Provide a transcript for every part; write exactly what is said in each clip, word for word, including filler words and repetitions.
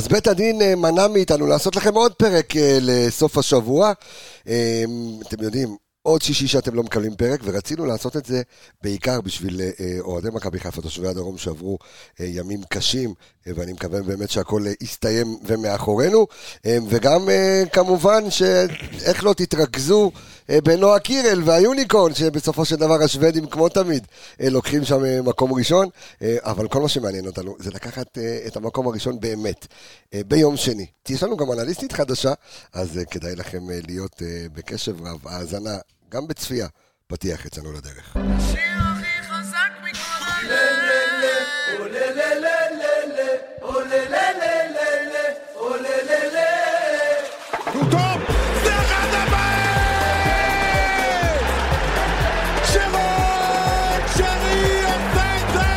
אז בית הדין מנע מאיתנו לעשות לכם עוד פרק לסוף השבוע. אתם יודעים, עוד שישי שאתם לא מקבלים פרק, ורצינו לעשות את זה בעיקר בשביל אוהדי מכבי חיפה, תושבי הדרום שעברו ימים קשים, ואני מקווה באמת שהכל יסתיים ומאחורינו, וגם כמובן שאיך לא תתרכזו בנועה קירל והיוניקון, שבסופו של דבר השוודים כמו תמיד לוקחים שם מקום ראשון, אבל כל מה שמעניין אותנו זה לקחת את המקום הראשון באמת. ביום שני יש לנו גם אנליסטית חדשה, אז כדאי לכם להיות בקשב רב, האזנה גם בצפייה. פתיח יצאנו לדרך. שיר הכי חזק מכל הלב, עולה ללללה, עולה ללללה, עולה ללללה. הוא טוב! זה אחד הבאים! שמות שרי עושה את זה!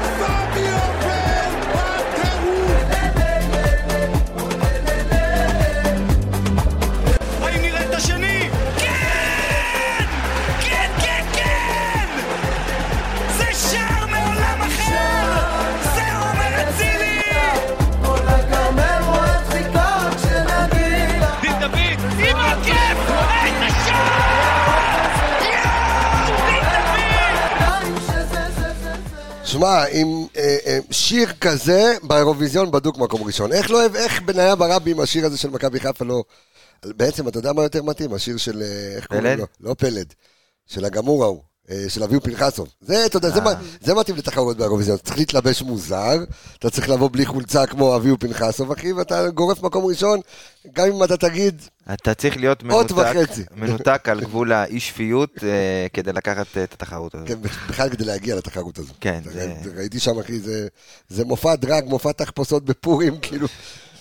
סמי עובד בטירוף! עולה ללללה. האם נראה את השני? שמע, עם אה, אה, שיר כזה, באירוויזיון בדוק מקום ראשון. איך לא אוהב, איך בניה ברבי עם השיר הזה של מכבי חיפה, לא... בעצם, אתה יודע מה יותר מתאים? השיר של... איך קוראים לו? לא פלד. של הגמור ההוא, אה, של אביו פנחסון. זה, אתה יודע, זה, זה מתאים לתחרות באירוויזיון. אתה צריך להתלבש מוזר, אתה צריך לבוא בלי חולצה כמו אביו פנחסון, אחי, ואתה גורף מקום ראשון, גם אם אתה תגיד... אתה צריך להיות מנותק, מנותק על גבול האי-שפיות כדי לקחת את התחרות הזו. כן, בכלל כדי להגיע לתחרות הזו. כן. ראיתי שם, אחי, זה מופע דרג, מופע תחפושות בפורים, כאילו...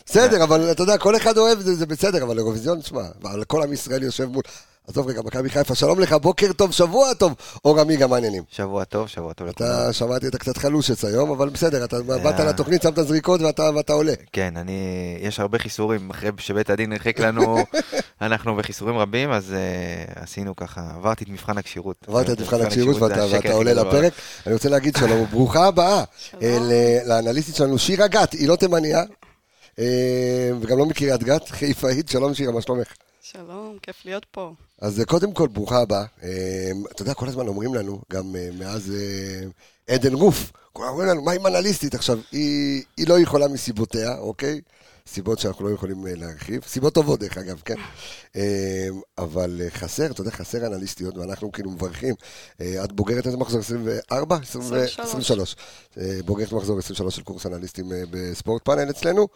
בסדר, אבל אתה יודע, כל אחד אוהב, זה בסדר, אבל אירוויזיון, תשמע, כל עם ישראל יושב מול... עזוב רגע, מכבי חיפה, שלום לך, בוקר טוב, שבוע טוב, אור אמיגה, מה העניינים? שבוע טוב, שבוע טוב. אתה שמעתי, אתה קצת חלושץ היום, אבל בסדר, אתה באת לתוכנית, שמת זריקות ואתה עולה. כן, אני, יש הרבה חיסורים, אחרי שבית הדין הרחיק לנו, אנחנו בחיסורים רבים, אז עשינו ככה, עברתי את מבחן הקשירות. עברתי את מבחן הקשירות ואתה עולה לפרק. אני רוצה להגיד שלום, ברוכה הבאה לאנליסטית שלנו, שירה גת, היא לא תימניה, וגם לא מקריית גת, חיפאית, שלום שירה, מה שלומך? שלום, כיף להיות פה. אז קודם כל, ברוכה הבאה. אתה יודע, כל הזמן אומרים לנו, גם מאז עדן רוף, אומרים לנו, מה עם אנליסטית? עכשיו, היא, היא לא יכולה מסיבותיה, אוקיי? סיבות שאנחנו לא יכולים להרחיב. סיבות טובות, דרך אגב, כן? אבל חסר, אתה יודע, חסר אנליסטיות, ואנחנו כאילו מברכים. את בוגרת את מחזור עשרים וארבע? עשרים ושלוש. בוגרת מחזור עשרים ושלוש של קורס אנליסטים בספורט פאנל אצלנו.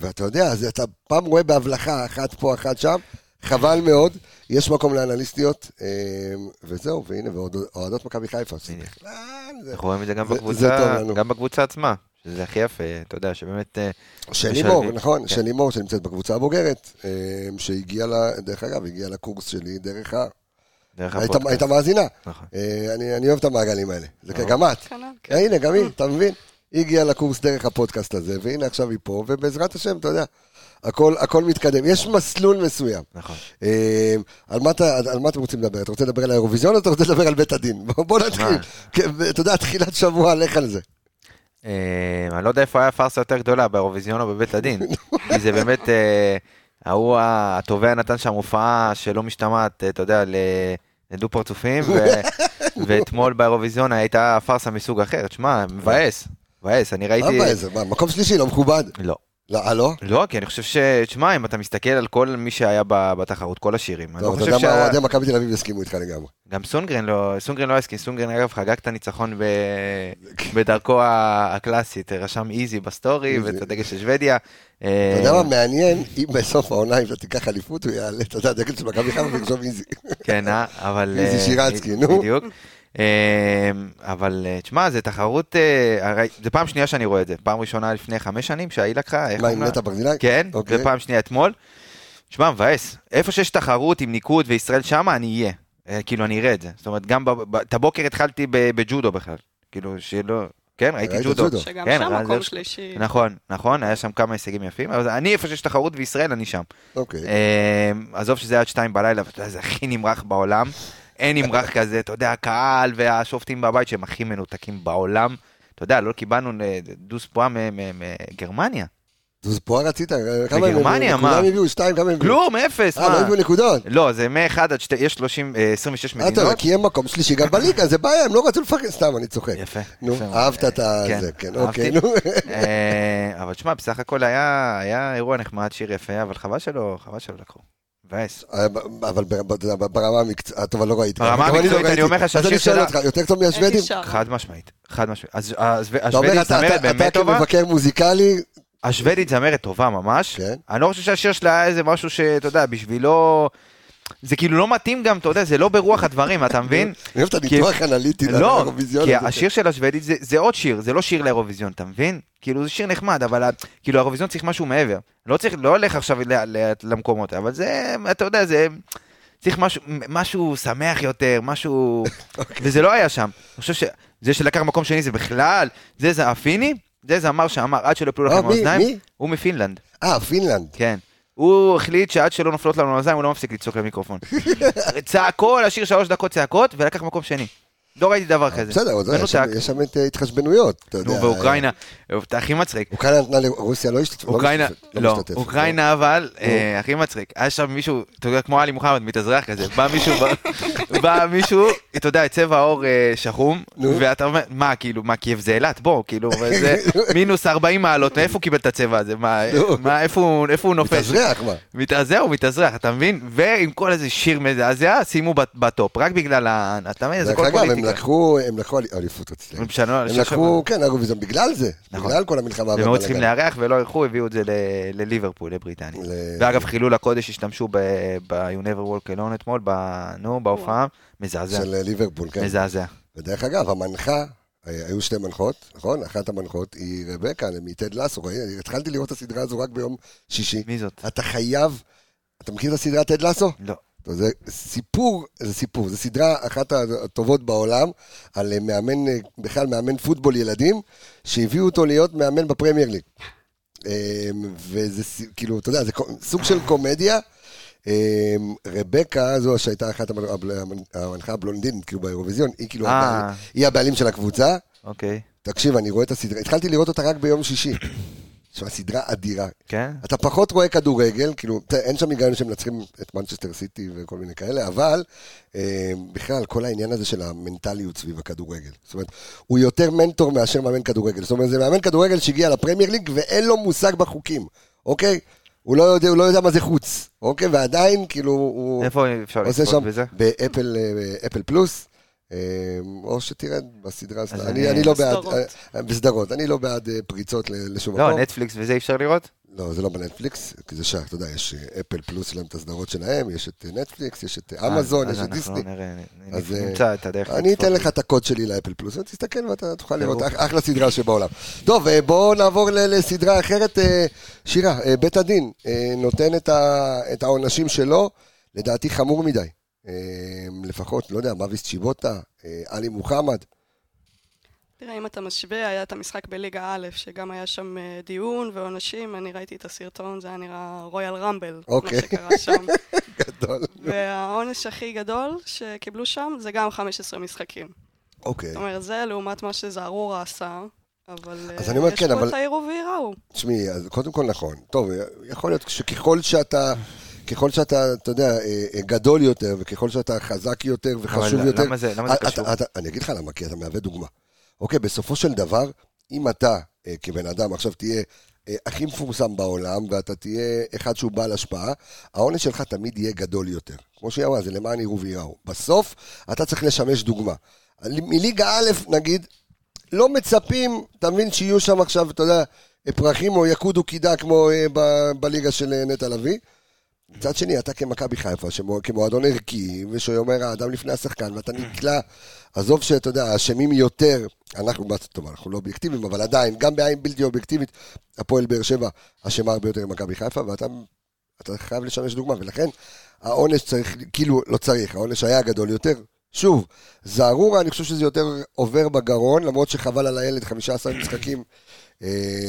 ואתה יודע, אז אתה פעם רואה בהבלחה, אחת פה, אחת שם, חבל מאוד, יש מקום לאנליסטיות, וזהו, והנה, ואוהדות מכבי חיפה. אנחנו רואים את זה גם בקבוצה עצמה. זה הכי יפה, אתה יודע, שבאמת... שנימור, נכון, שנימור שנמצאת בקבוצה הבוגרת, שהגיעה, דרך אגב, הגיעה לקורס שלי דרך ה... הייתה מאזינה. אני אוהב את המעגלים האלה. זה גם את. הנה, גם היא, אתה מבין? היא הגיעה לקורס דרך הפודקאסט הזה, והנה עכשיו היא פה, ובעזרת השם, אתה יודע, הכל מתקדם. יש מסלול מסוים. נכון. על מה אתם רוצים לדבר? אתה רוצה לדבר על האירוויזיון, או אתה רוצה לדבר על בית הדין? בוא נתחיל. אתה יודע, תחילת שבוע, לך על זה. אני לא יודע איפה היה פרסה יותר גדולה, באירוויזיון או בבית הדין, כי זה באמת, ההוא התובע נתן שם הופעה שלא משתמעת, אתה יודע, לדו פרצופים, ואתמול באירוויזיון הייתה פרסה מסוג אחר, תשמע, מבאס, מבאס, אני ראיתי... מה מבאס? מקום שלישי, לא מכובד? לא. לא? לא, כי אני חושב ש... תשמע, אם אתה מסתכל על כל מי שהיה בתחרות, כל השירים. טוב, אתה יודע מה, עדי מכבי תל אביב הסכימו איתך לגמרי. גם סונגרן לא, סונגרן לא הסכים, סונגרן אגב חגג את הניצחון בדרכו הקלאסית, רשם איזי בסטורי ואת הדגל של שוודיה. אתה יודע מה מעניין, אם בסוף העונה, אם אתה תיקח אליפות, הוא יעלה, אתה יודע, הדגל של מכבי חיפה וגשוב איזי. כן, אבל... איזי שירצקי, נו. בדיוק. אבל תשמע, זה תחרות, זה פעם שנייה שאני רואה את זה, פעם ראשונה לפני חמש שנים שהיא לקחה, מה עם נטע ברזילי? כן, זה פעם שנייה אתמול, תשמע מבאס, איפה שיש תחרות עם ניקוד וישראל שמה אני אהיה, כאילו אני אראה את זה, זאת אומרת גם את הבוקר התחלתי בג'ודו בכלל, כאילו שלא, כן ראיתי ג'ודו, שגם שם מקום שלישי, נכון, נכון, היה שם כמה הישגים יפים, אבל אני איפה שיש תחרות וישראל אני שם, עזוב שזה עד שתיים בלילה, זה הכי נמרח בעולם, אין נמרח כזה, אתה יודע, הקהל והשופטים בבית שהם הכי מנותקים בעולם, אתה יודע, לא קיבלנו דוס פועה מגרמניה. דוס פועה רצית? בגרמניה, מה? כולם הביאו שתיים, כמה הביאו? כלום, אפס, מה? אה, לא הביאו נקודות. לא, זה מ-אחד עד שתי, יש עשרים ושש מדינות. אתה יודע, כי הם מקום שלישי גם בליגה, זה בעיה, הם לא רצו לפחד, סתם, אני צוחק. יפה. נו, אהבת את זה, כן, אוקיי, נו. אבל תשמע, בסך הכל היה אירוע נחמד, שיר יפה, אבל חבל שלא, חבל שלא לקחו. אבל ברמה המקצועית, טוב, לא ראיתי. ברמה המקצועית, אני אומר לך שהשיר שלה... יותר טוב מהשוודים? חד משמעית, חד משמעית. אז השוודית זמרת באמת טובה. אתה כמבקר מוזיקלי... השוודית זמרת טובה ממש. אני לא חושב שהשיר שלה היה איזה משהו שאתה יודע, בשבילו... זה כאילו לא מתאים גם, אתה יודע, זה לא ברוח הדברים, אתה מבין? אני אוהב את הניתוח אנליטי לאירוויזיון. לא, כי השיר של השוודית זה עוד שיר, זה לא שיר לאירוויזיון, אתה מבין? כאילו זה שיר נחמד, אבל כאילו האירוויזיון צריך משהו מעבר. לא צריך, לא הולך עכשיו למקומות, אבל זה, אתה יודע, זה צריך משהו שמח יותר, משהו, וזה לא היה שם. אני חושב שזה שלקח מקום שני, זה בכלל, זה זה הפיני, זה זה אמר שאמר, עד שלא פלו לכם האוזניים, הוא מפינלנד. אה, פינלנד. כן. הוא החליט שעד שלא נופלות לנו נזיים, הוא לא מפסיק לצעוק למיקרופון. צעקו, לשיר שלוש דקות צעקות, ולקח מקום שני. לא ראיתי דבר כזה. בסדר, יש שם את התחשבנויות. נו, באוקראינה, אתה הכי מצחיק. אוקראינה, רוסיה לא משתתפת. לא, אוקראינה, אבל הכי מצחיק. היה שם מישהו, אתה יודע, כמו עלי מוחמד, מתאזרח כזה, בא מישהו, אתה יודע, צבע העור שחום, ואתה אומר, מה, כאילו, מה, כי זה אילת, בוא, כאילו, מינוס ארבעים מעלות, מאיפה הוא קיבל את הצבע הזה? איפה הוא נופש? מתאזרח, מה? מתאזר הוא מתאזרח, אתה מבין? ועם כל איזה שיר מזעזע, שימו בטופ, רק בגלל הם לקחו, הם לקחו אליפות, הם לקחו, כן, אירוויזיון, בגלל זה, בגלל כל המלחמה. הם מאוד צריכים לארח ולא ערכו, הביאו את זה לליברפול, לבריטניה. ואגב, חילול הקודש השתמשו ב-You Never Walk Alone אתמול, נו, בהופעה, מזעזע. של ליברפול, כן. מזעזע. ודרך אגב, המנחה, היו שתי מנחות, נכון? אחת המנחות היא רבקה, מיטד לסו, התחלתי לראות את הסדרה הזו רק ביום שישי. מי זאת? אתה חייב, אתה מכיר את הסדרה טד לסו? לא. זה סיפור, זה סיפור, זה סדרה אחת הטובות בעולם, על מאמן, בכלל מאמן פוטבול ילדים, שהביאו אותו להיות מאמן בפרמייר ליג. וזה כאילו, אתה יודע, זה סוג של קומדיה. רבקה, זו שהייתה אחת המנחה הבלונדינית, כאילו באירוויזיון, היא כאילו, היא הבעלים של הקבוצה. אוקיי. תקשיב, אני רואה את הסדרה, התחלתי לראות אותה רק ביום שישי. זו הסדרה אדירה. אתה פחות רואה כדורגל, כאילו, אין שם היגיון שהם נצחים את מנצ'סטר סיטי וכל מיני כאלה, אבל בכלל, כל העניין הזה של המנטליות סביב הכדורגל. זאת אומרת, הוא יותר מנטור מאשר מאמן כדורגל. זאת אומרת, זה מאמן כדורגל שהגיע לפרמייר ליג ואין לו מושג בחוקים, אוקיי? הוא לא יודע, הוא לא יודע מה זה חוץ, אוקיי? ועדיין, כאילו, הוא... איפה אפשר לצפות בזה? באפל, באפל פלוס. או שתראה בסדרה, אני לא בעד, בסדרות, אני לא בעד פריצות לשום מקום. לא, נטפליקס וזה אפשר לראות? לא, זה לא בנטפליקס, כי זה שייך, אתה יודע, יש אפל פלוס להם את הסדרות שלהם, יש את נטפליקס, יש את אמזון, יש את דיסני. אז אני אתן לך את הקוד שלי לאפל פלוס, תסתכל ואתה תוכל לראות אחלה סדרה שבעולם. טוב, בואו נעבור לסדרה אחרת, שירה, בית הדין נותן את העונשים שלו, לדעתי חמור מדי. לפחות, לא יודע, מאביס צ'יבוטה, אלי מוחמד. תראה, אם אתה משווה, היה את המשחק בליגה א', שגם היה שם דיון ואנשים, אני ראיתי את הסרטון, זה היה נראה רויאל רמבל, מה שקרה שם. גדול. והעונש הכי גדול שקיבלו שם, זה גם חמישה עשר משחקים. אוקיי. זאת אומרת, זה לעומת מה שזערורה עשה, אבל יש פה את העירו והיראו. תשמעי, אז קודם כל נכון. טוב, יכול להיות שככל שאתה... ככל שאתה, אתה יודע, גדול יותר, וככל שאתה חזק יותר וחשוב יותר... למה זה, למה זה קשור? אני אגיד לך למה, כי אתה מהווה דוגמה. אוקיי, בסופו של דבר, אם אתה כבן אדם עכשיו תהיה הכי מפורסם בעולם, ואתה תהיה אחד שהוא בעל השפעה, העונש שלך תמיד יהיה גדול יותר. כמו שיהו, זה למען יראו ויראו. בסוף, אתה צריך לשמש דוגמה. מליגה א', נגיד, לא מצפים, תבין שיהיו שם עכשיו, אתה יודע, פרחים או יקודו קידה, כמו בליגה של נטע לוי. מצד שני, אתה כמכבי חיפה, כמועדון ערכי, ושאומר האדם לפני השחקן, ואתה נקלע, עזוב שאתה יודע, אשמים יותר, אנחנו, טוב, אנחנו לא אובייקטיביים, אבל עדיין, גם בעין בלתי אובייקטיבית, הפועל באר שבע, אשמה הרבה יותר מכבי חיפה, ואתה אתה חייב לשמש דוגמה, ולכן העונש צריך, כאילו לא צריך, העונש היה גדול יותר. שוב, זערורה, אני חושב שזה יותר עובר בגרון, למרות שחבל על הילד חמישה עשר משחקים,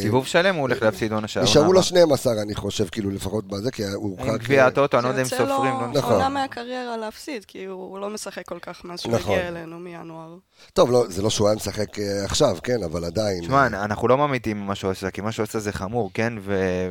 סיבוב שלם הוא הולך להפסיד עונה שער. נשארו לו שנים עשר אני חושב, כאילו לפחות בזה, כי הוא חד... עם גביעת אותו, אני לא יודע אם סופרים. זה יוצא לו עונה מהקריירה להפסיד, כי הוא לא משחק כל כך מאז שהוא הגיע אלינו מינואר. טוב, זה לא שהוא היה משחק עכשיו, כן, אבל עדיין... תשמע, אנחנו לא ממיתים עם מה שעושה, כי מה שעושה זה חמור, כן,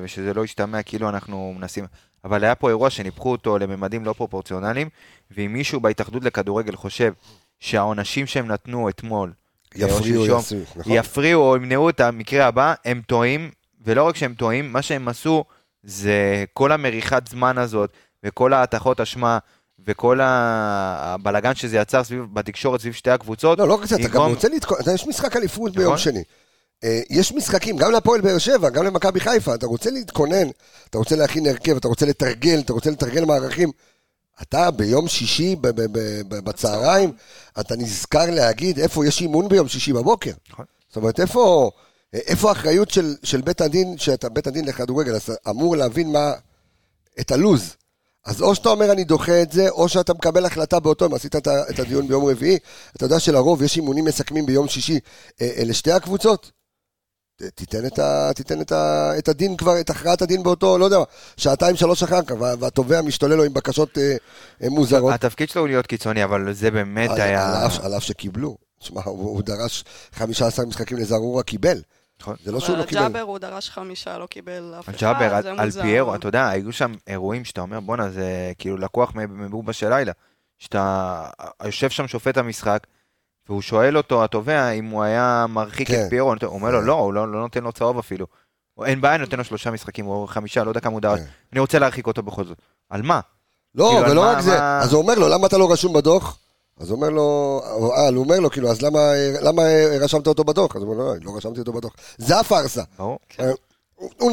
ושזה לא ישתמע, כאילו אנחנו מנסים... אבל היה פה אירוע שניפחו אותו לממדים לא פרופורציונליים, ואם מישהו בהתאחדות לכדורגל חושב שהעונשים שהם נתנו אתמול יפריעו, יעשו, נכון? יפריעו או ימנעו את המקרה הבא, הם טועים, ולא רק שהם טועים, מה שהם עשו זה כל המריחת זמן הזאת, וכל ההתחות אשמה, וכל הבלגן שזה יצר סביב, בתקשורת סביב שתי הקבוצות. לא, לא רק זה, אתה גם רוצה להתקול, יש משחק אליפות ביום שני. יש משחקים, גם לפועל באר שבע, גם למכבי חיפה, אתה רוצה להתכונן, אתה רוצה להכין הרכב, אתה רוצה לתרגל, אתה רוצה לתרגל מערכים, אתה ביום שישי בצהריים, אתה נזכר להגיד איפה יש אימון ביום שישי בבוקר. זאת אומרת, איפה, איפה האחריות של, של בית הדין, שאתה בית הדין לכדורגל, אז אמור להבין מה, את הלוז. אז או שאתה אומר אני דוחה את זה, או שאתה מקבל החלטה באותו, אם עשית את הדיון ביום רביעי, אתה יודע שלרוב יש אימונים מסכמים ביום שישי, אלה שתי הקבוצות. תיתן את ה, תיתן את ה, את הדין כבר, את הכרעת הדין באותו, לא יודע, שעתיים שלוש אחר כך, והתובע משתולל לו עם בקשות מוזרות. התפקיד שלו הוא להיות קיצוני, אבל זה באמת היה... על אף שקיבלו, תשמע, הוא דרש חמישה עשר משחקים לזרורה, קיבל. זה לא שהוא לא קיבל. אבל הג'אבר הוא דרש חמישה, לא קיבל אף אחד, זה מוזר. הג'אבר, על פיירו, אתה יודע, היו שם אירועים שאתה אומר, בונה, זה כאילו לקוח מבובה של לילה, שאתה יושב שם שופט המשחק, והוא שואל אותו, התובע, אם הוא היה מרחיק את פיירו, הוא אומר לו, לא, הוא לא נותן לו צהוב אפילו. אין בעיה, נותן לו שלושה משחקים, או חמישה, לא יודע כמה הוא דרש. אני רוצה להרחיק אותו בכל זאת. על מה? לא, ולא רק זה. אז הוא אומר לו, למה אתה לא רשום בדוח? אז הוא אומר לו, הוא אומר לו, כאילו, אז למה רשמת אותו בדוח? אז הוא אומר לו, לא רשמתי אותו בדוח. זה הפרסה. הוא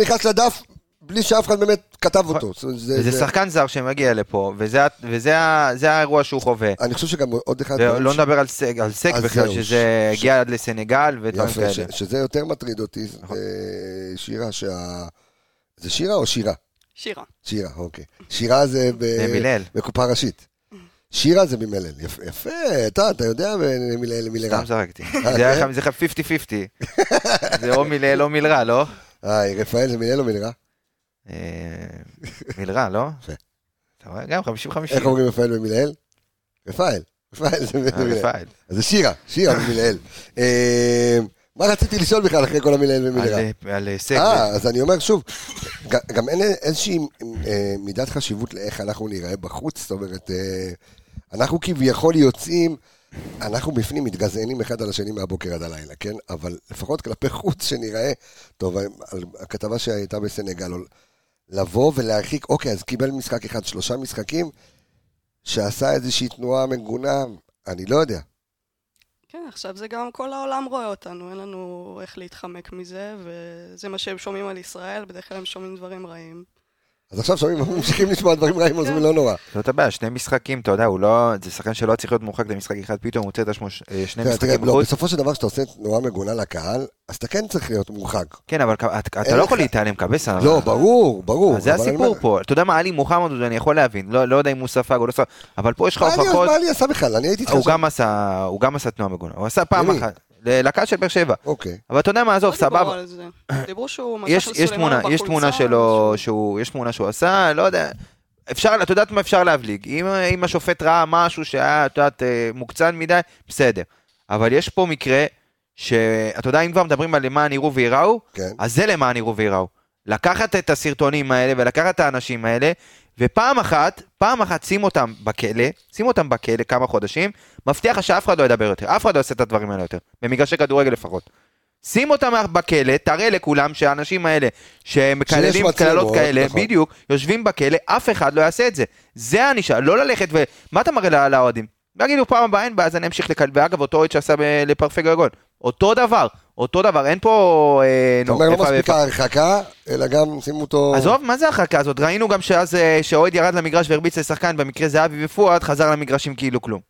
נכנס לדף, בלי שאף אחד באמת כתב אותו. זה שחקן זר שמגיע לפה, וזה האירוע שהוא חווה. אני חושב שגם עוד אחד... לא נדבר על סק בכלל, שזה הגיע עד לסנגל ודברים כאלה. שזה יותר מטריד אותי, שירה, זה שירה או שירה? שירה. שירה, אוקיי. שירה זה בקופה ראשית. שירה זה ממלל, יפה, אתה, אתה יודע מילל מילרע. סתם זרקתי, זה חמישים חמישים, זה או מילל או מילרע, לא? היי, רפאל זה מילל או מילרע? מילרע, לא? גם חמישים חמישים. איך אומרים רפאל ומילל? רפאל, רפאל זה מילל. אז זה שירה, שירה ומילל. מה רציתי לשאול בכלל אחרי כל המילל ומילרע? על סגל. אז אני אומר שוב, גם אין איזושהי מידת חשיבות לאיך אנחנו נראה בחוץ, זאת אומרת... אנחנו כביכול יוצאים, אנחנו בפנים מתגזענים אחד על השני מהבוקר עד הלילה, כן? אבל לפחות כלפי חוץ שנראה, טוב, על הכתבה שהייתה בסנגל, לבוא ולהרחיק, אוקיי, אז קיבל משחק אחד, שלושה משחקים, שעשה איזושהי תנועה מגונה, אני לא יודע. כן, עכשיו זה גם כל העולם רואה אותנו, אין לנו איך להתחמק מזה, וזה מה שהם שומעים על ישראל, בדרך כלל הם שומעים דברים רעים. אז עכשיו שומעים, ממשיכים לשמוע דברים רעים, אז זה לא נורא. זאת הבעיה, שני משחקים, אתה יודע, זה שחקן שלא צריך להיות מורחק למשחק אחד, פתאום הוא רוצה את שני משחקים בחוץ. בסופו של דבר, כשאתה עושה תנועה מגונה לקהל, אז אתה כן צריך להיות מורחק. כן, אבל אתה לא יכול להתעלם קבסה. לא, ברור, ברור. זה הסיפור פה. אתה יודע מה, עלי מוחמד, אני יכול להבין, לא יודע אם הוא ספג או לא ספג, אבל פה יש לך הוכחות. מה עלי עשה בכלל? אני הייתי איתך. הוא גם עשה תנועה מגונה. הוא עשה פעם אחת. ללקה של בר שבע. אוקיי. אבל אתה יודע מה, עזוב, סבבה. דיברו שהוא משך לסולימון בחולצה. יש תמונה שלו, יש תמונה שהוא עשה, לא יודע, אפשר, אתה יודעת מה אפשר להבליג, אם השופט ראה משהו שהיה, אתה יודעת, מוקצן מדי, בסדר. אבל יש פה מקרה, שאתה יודע, אם כבר מדברים על למען יראו ויראו, אז זה למען יראו ויראו. לקחת את הסרטונים האלה, ולקחת את האנשים האלה, ופעם אחת, פעם אחת שים אותם בכלא, שים אותם בכלא כמה חודשים, מבטיח שאף אחד לא ידבר יותר, אף אחד לא יעשה את הדברים האלה יותר, במגרשי כדורגל לפחות. שים אותם בכלא, תראה לכולם שהאנשים האלה, שמקללים קללות כאלה, נכון. בדיוק, יושבים בכלא, אף אחד לא יעשה את זה. זה הנישה, לא ללכת ו... מה אתה מראה לאוהדים? להגידו פעם הבאה, אין בה, אז אני אמשיך לקל... ואגב, אותו עוד שעשה ב... לפרפי גרגון. אותו דבר. אותו דבר, אין פה... אתה אומר לא מספיקה הרחקה, אלא גם שימו אותו... עזוב, מה זה הרחקה הזאת? ראינו גם שאוהד ירד למגרש והרביץ לשחקן, במקרה זהבי ופועד, חזר למגרשים כאילו כלום.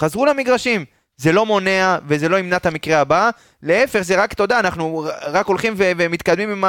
חזרו למגרשים, זה לא מונע, וזה לא ימנע את המקרה הבא, להפך, זה רק תודה, אנחנו רק הולכים ומתקדמים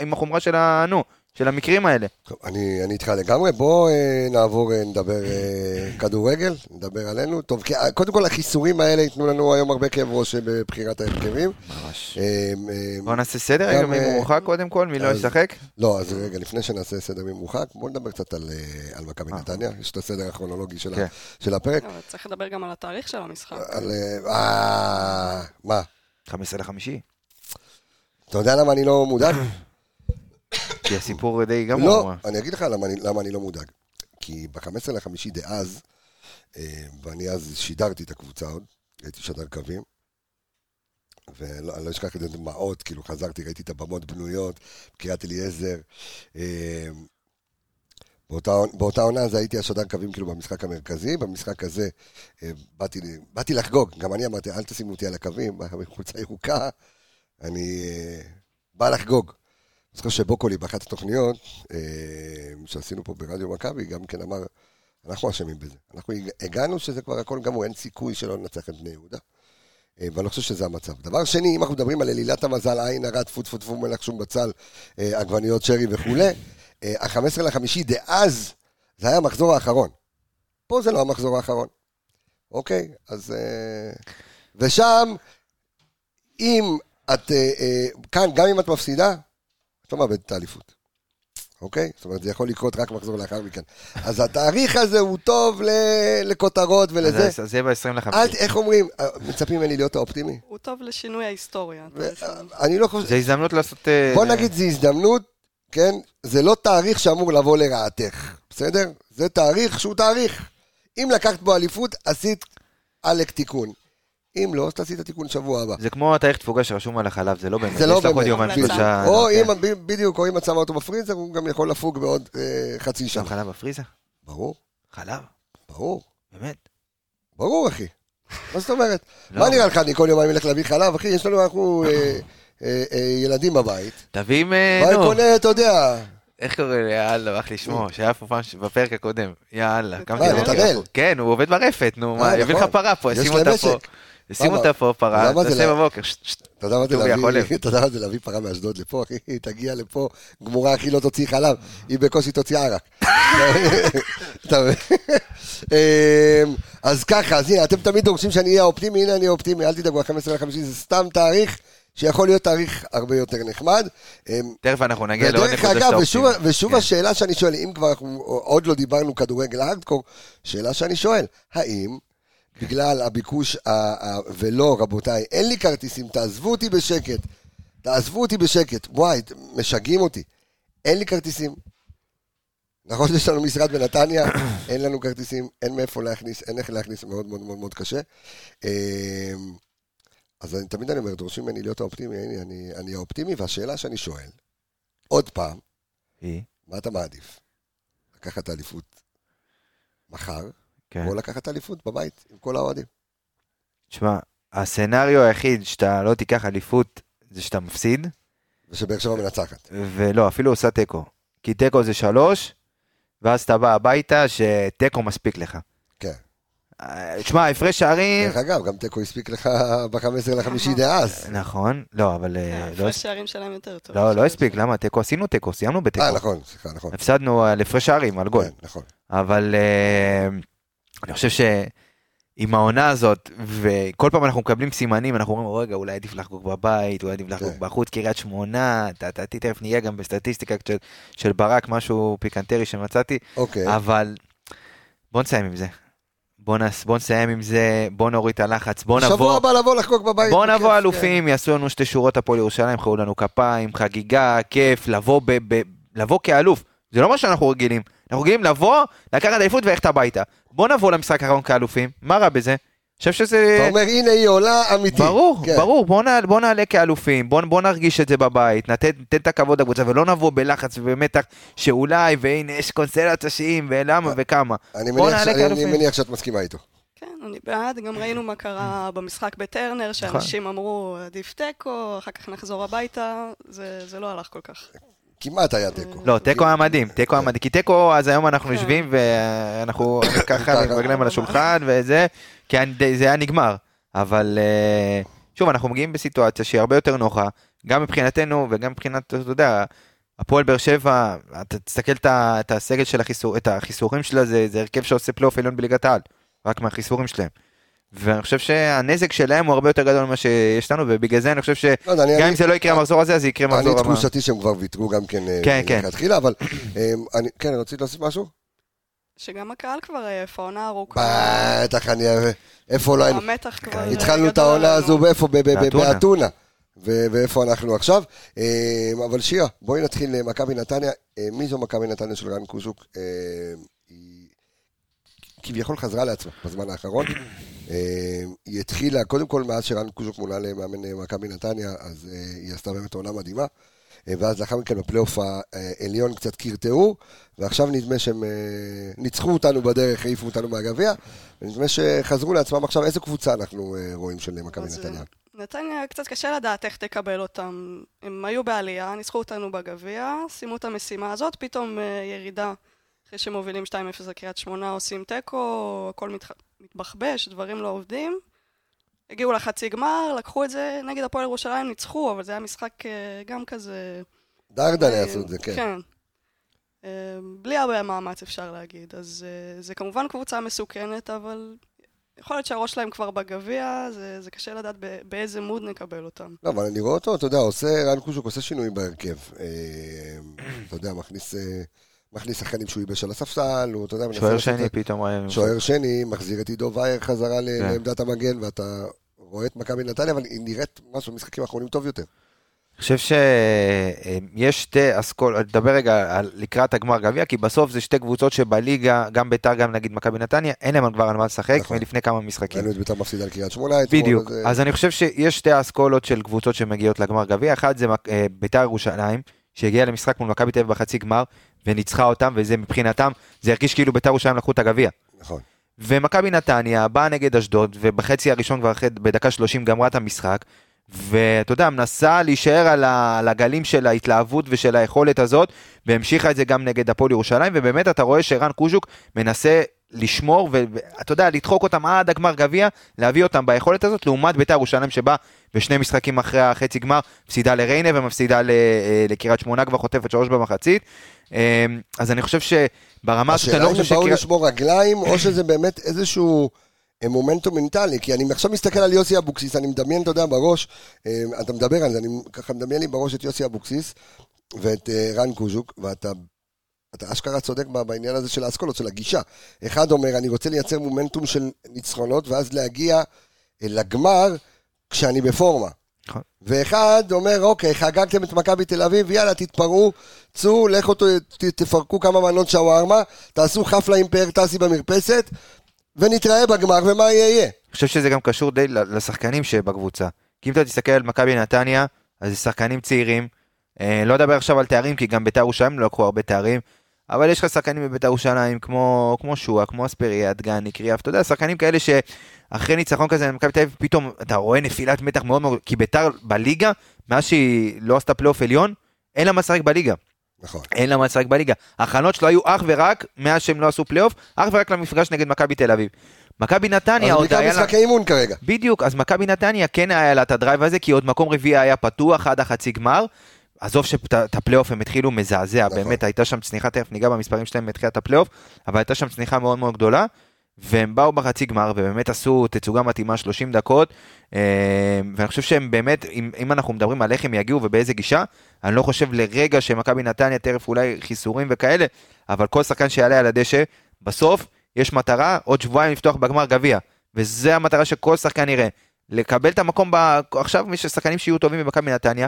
עם החומרה שלנו, של המקרים האלה. טוב, אני, אני איתך לגמרי, בוא אה, נעבור, אה, נדבר אה, כדורגל, נדבר עלינו. טוב, כי, קודם כל החיסורים האלה יתנו לנו היום הרבה כאב ראש בבחירת ההרכבים. ממש. אה, אה, בוא נעשה סדר רגע ממורחק קודם כל, מי אז, לא ישחק? לא, אז רגע, לפני שנעשה סדר ממורחק, בוא נדבר קצת על, אה, על מכבי נתניה, יש את הסדר הכרונולוגי של, כן. ה, של הפרק. אבל צריך לדבר גם על התאריך של המשחק. על, אה, אה, מה? חמישה עשר לחמישי. אתה יודע למה אני לא מודע? כי הסיפור די גמור. לא, אני אגיד לך למה אני, למה אני לא מודאג. כי ב-חמישה עשר לחמישי דאז, ואני אז שידרתי את הקבוצה עוד, הייתי שדר קווים, ואני לא אשכח את זה מאות, כאילו חזרתי, ראיתי את הבמות בנויות, בקריית אליעזר. באותה, באותה עונה אז הייתי השדר קווים כאילו במשחק המרכזי, במשחק הזה באתי, באתי לחגוג, גם אני אמרתי, אל תשימו אותי על הקווים, בחולצה ירוקה, אני בא לחגוג. אני זוכר שבוקולי באחת התוכניות שעשינו פה ברדיו מכבי, גם כן אמר, אנחנו אשמים בזה. אנחנו הגענו שזה כבר הכל גמור, אין סיכוי שלא נצח את בני יהודה. ואני לא חושב שזה המצב. דבר שני, אם אנחנו מדברים על אלילת המזל, עין, הרד, פוט, פוט, פוט, מלח, שום בצל, עגבניות, שרי וכו'. ה-חמישה עשר לחמישי, דאז, זה היה המחזור האחרון. פה זה לא המחזור האחרון. אוקיי, אז... ושם, אם את... כאן, גם אם את מפסידה, לא מעבד את האליפות, אוקיי? זאת אומרת, זה יכול לקרות רק מחזור לאחר מכאן. אז התאריך הזה הוא טוב לכותרות ולזה. אז זה ב-עשרים וחמישה. איך אומרים? מצפים ממני להיות האופטימי? הוא טוב לשינוי ההיסטוריה. אני לא חושב... זה הזדמנות לעשות... בוא נגיד, זה הזדמנות, כן? זה לא תאריך שאמור לבוא לרעתך, בסדר? זה תאריך שהוא תאריך. אם לקחת בו אליפות, עשית עלק תיקון. אם לא, אז תעשי את התיקון שבוע הבא. זה כמו התאריך תפוגה שרשום על החלב, זה לא באמת. זה לא באמת. או אם, בדיוק, או אם את שמה אותו בפריזר, הוא גם יכול לפוג בעוד חצי שנה. חלב בפריזר? ברור. חלב? ברור. באמת? ברור, אחי. מה זאת אומרת? מה נראה לך, אני כל יומיים אלך להביא חלב, אחי? יש לנו, אנחנו ילדים בבית. תביא עם... מה קונה, אתה יודע... איך קורא לי, יאללה, אך לשמוע, שהיה פה פעם בפרק הקודם. יאללה. כן, הוא עובד ברפת, נו, יביא לך פרה פה, ישים אותה פה. שים אותה פה פרה, תעשה בבוקר. תודה רבה זה להביא פרה מאשדוד לפה, אחי, תגיע לפה, גמורה הכי לא תוציא חלב, היא בקושי תוציאה רק. אז ככה, אז הנה, אתם תמיד דורשים שאני אהיה אופטימי, הנה אני אופטימי, אל תדאגו, ה-חמישה עשר לחמישה זה סתם תאריך, שיכול להיות תאריך הרבה יותר נחמד. תכף אנחנו נגיע לעוד נקודה שאתה אופטימי. ושוב השאלה שאני שואל, אם כבר עוד לא דיברנו כדורגל הארדקור, שאלה שאני שואל, האם... בגלל הביקוש, ולא רבותיי, אין לי כרטיסים, תעזבו אותי בשקט, תעזבו אותי בשקט, וואי, משגעים אותי, אין לי כרטיסים, נכון, יש לנו משרד בנתניה, אין לנו כרטיסים, אין מאיפה להכניס, אין איך להכניס, מאוד מאוד מאוד מאוד קשה, אז אני, תמיד אני אומר, דורשים ממני להיות האופטימי, אני, אני, אני האופטימי, והשאלה שאני שואל, עוד פעם, מה אתה מעדיף? לקחת האליפות מחר, או לקחת אליפות בבית עם כל האוהדים. תשמע, הסצנריו היחיד שאתה לא תיקח אליפות זה שאתה מפסיד. ושבאר שבע מנצחת. ולא, אפילו עושה טקו. כי טקו זה שלוש, ואז אתה בא הביתה שטקו מספיק לך. כן. תשמע, הפרש שערים... דרך אגב, גם טקו הספיק לך ב-חמישה עשר לחמישי דאז. נכון, לא, אבל... הפרש שערים שלהם יותר טוב. לא, לא הספיק, למה? טקו, עשינו טקו, סיימנו בטקו. אה, נכון, נכון. הפסדנו על הפרש שערים, על גול. נכון. אבל... אני חושב שעם העונה הזאת, וכל פעם אנחנו מקבלים סימנים, אנחנו אומרים, רגע, אולי עדיף לחגוג בבית, אולי עדיף לחגוג בחוץ, קריית שמונה, תכף נהיה גם בסטטיסטיקה של ברק, משהו פיקנטרי שמצאתי, אבל בוא נסיים עם זה. בוא נסיים עם זה, בוא נוריד את הלחץ, בוא נבוא... שבוע הבא לבוא לחגוג בבית. בוא נבוא אלופים, יעשו לנו שתי שורות הפועל ירושלים, חאו לנו כפיים, חגיגה, כיף, לבוא כאלוף. זה לא מה שאנחנו רגילים. אנחנו רגילים לבוא, לקחת אליפות ואיך את הביתה. בוא נבוא למשחק האחרון כאלופים, מה רע בזה? חושב שזה... אתה אומר, הנה היא עולה אמיתית. ברור, כן. ברור, בוא, נע... בוא נעלה כאלופים, בוא... בוא נרגיש את זה בבית, נתן, נתן את הכבוד לקבוצה, ולא נבוא בלחץ ובמתח, שאולי, והנה יש קונסטלציה שאם, ולמה וכמה. אני, מניח, אני מניח שאת מסכימה איתו. כן, אני בעד, גם ראינו מה קרה במשחק בטרנר, שאנשים אמרו, עדיף טקו, אחר כך נחזור הביתה, זה, זה לא הלך כל כך. כמעט היה טקו. לא, טקו היה מדהים, טקו היה מדהים, כי טקו, אז היום אנחנו יושבים, ואנחנו ככה מרגלים על השולחן, וזה, כי זה היה נגמר, אבל, שוב, אנחנו מגיעים בסיטואציה שהיא הרבה יותר נוחה, גם מבחינתנו, וגם מבחינת, אתה יודע, הפועל באר שבע, אתה תסתכל את הסגל של החיסור, את החיסורים שלה, זה, זה הרכב שעושה פלייאוף עליון בליגת העל, רק מהחיסורים שלהם. ואני חושב שהנזק שלהם הוא הרבה יותר גדול ממה שיש לנו, ובגלל זה אני חושב שגם אם זה לא יקרה המחזור הזה, אז יקרה המחזור הבא. אני תחושתי שהם כבר ויתרו גם כן, להתחילה, אבל כן, רצית להוסיף משהו? שגם הקהל כבר איפה עונה ארוכה. בטח, אני... איפה לא... המתח כבר... התחלנו את העונה הזו באיפה? באתונה. ואיפה אנחנו עכשיו? אבל שירה, בואי נתחיל למכבי נתניה. מי זו מכבי נתניה של רן קוז'וק? היא כביכול חזרה לעצמה בזמן האחרון. היא התחילה, קודם כל מאז שרן קוז'וק מונה למאמן מכבי נתניה, אז היא עשתה באמת עונה מדהימה. ואז לאחר מכן בפלייאוף העליון קצת קרטעו, ועכשיו נדמה שהם ניצחו אותנו בדרך, העיפו אותנו מהגביע, ונדמה שחזרו לעצמם עכשיו. איזו קבוצה אנחנו רואים של מכבי נתניה? נתניה קצת קשה לדעת איך תקבל אותם. הם היו בעלייה, ניצחו אותנו בגביע, שימו את המשימה הזאת, פתאום ירידה, אחרי שמובילים שתיים אפס לקריית שמונה, עושים טקו, הכל מתח... מתבחבש, דברים לא עובדים. הגיעו לחצי גמר, לקחו את זה נגד הפועל ירושלים, ניצחו, אבל זה היה משחק גם כזה... דרדלה יעשו את זה, כן. כן. בלי הרבה מאמץ אפשר להגיד, אז זה כמובן קבוצה מסוכנת, אבל יכול להיות שהראש שלהם כבר בגביע, זה קשה לדעת באיזה מוד נקבל אותם. לא, אבל אני רואה אותו, אתה יודע, רן קוז'וק עושה שינויים בהרכב. אתה יודע, מכניס... מכניס שחקנים שהוא ייבש על הספסל, הוא, אתה יודע... שוער שני פתאום... שוער שני, מחזיר את עידו וייר חזרה לעמדת המגן, ואתה רואה את מכבי נתניה, אבל היא נראית משהו במשחקים האחרונים טוב יותר. אני חושב שיש שתי אסכולות, אני אדבר רגע על לקראת הגמר גביע, כי בסוף זה שתי קבוצות שבליגה, גם ביתר, גם נגיד מכבי נתניה, אין להם כבר על מה לשחק, מלפני כמה משחקים. אין להם את ביתר מפסידה על קריית שמונה. בדיוק, אז אני חושב שיש שתי אסכולות של קבוצות שמגיעות לגמר גביע, אחת זה ביתר ירושלים, שהגיעה למשחק מול מכבי תל אביב בחצי גמר, וניצחה אותם, וזה מבחינתם, זה הרגיש כאילו בית"ר ירושלים לקחו את הגביע. נכון. ומכבי נתניה באה נגד אשדוד, ובחצי הראשון כבר בדקה שלושים גמרה את המשחק, ואתה יודע, מנסה להישאר על הגלים של ההתלהבות ושל היכולת הזאת, והמשיכה את זה גם נגד הפועל ירושלים, ובאמת אתה רואה שרן קוז'וק מנסה לשמור, ואתה יודע, לדחוק אותם עד הגמר גביע, להביא אותם ביכולת הזאת, לעומת בית"ר ירושלים שבא בשני משחקים אחרי החצי גמר, מפסידה לריינה ומפסידה לקריית שמונה, כבר חוטפת שלוש במחצית. אז אני חושב שברמה... השאלה אם הם באו לשמור רגליים, או שזה באמת איזשהו מומנטום מנטלי, כי אני עכשיו מסתכל על יוסי אבוקסיס, אני מדמיין, אתה יודע, בראש, אתה מדבר על זה, אני ככה מדמיין לי בראש את יוסי אבוקסיס, ואת רן קוז'וק, ואתה... אתה אשכרה צודק בעניין הזה של האסכולות, של הגישה. אחד אומר, אני רוצה לייצר מומנטום של ניצחונות, ואז להגיע לגמר כשאני בפורמה. ואחד אומר, אוקיי, חגגתם את מכבי תל אביב, יאללה, תתפרעו, צאו, לכו, תפרקו כמה מנות שווארמה, תעשו חפלה עם פאר טסי במרפסת, ונתראה בגמר, ומה יהיה? אני חושב שזה גם קשור די לשחקנים שבקבוצה. כי אם אתה תסתכל על מכבי נתניה, אז זה שחקנים צעירים, לא אדבר עכשיו על תארים, כי גם בית"ר ירושלים לא לקחו הרבה תארים, אבל יש לך שחקנים בבית"ר ירושלים, כמו, כמו שואה, כמו אספריה, דגני, קריאף, אתה יודע, שחקנים כאלה שאחרי ניצחון כזה, מכבי תל אביב, פתאום אתה רואה נפילת מתח מאוד מאוד, כי בית"ר בליגה, מה שהיא לא עשתה פלייאוף עליון, אין לה מה לשחק בליגה. נכון. אין לה מה לשחק בליגה. ההכנות שלו היו אך ורק, מאז שהם לא עשו פלייאוף, אך ורק למפגש נגד מכבי תל אביב. מכבי נתניה עוד היה לה... בדיוק, אז מכבי נתניה כן היה לה את הדרייב הזה, כי עוד מקום רביעי היה פתוח, עד החצי גמר. עזוב שאת הפלייאוף הם התחילו מזעזע, באמת הייתה שם צניחה, תכף ניגע במספרים שלהם מתחילת הפלייאוף, אבל הייתה שם צניחה מאוד מאוד גדולה, והם באו בחצי גמר, ובאמת עשו תצוגה מתאימה שלושים דקות, ואני חושב שהם באמת, אם אנחנו מדברים על איך הם יגיעו ובאיזה גישה, אני לא חושב לרגע שמכבי נתניה טרף אולי חיסורים וכאלה, אבל כל שחקן שיעלה על הדשא, בסוף יש מטרה, עוד שבועיים לפתוח בגמר גביע, וזו המטרה שכל שחקן יראה, לקבל את המקום עכשיו, מי ששחקנים שיהיו טובים במכבי נתניה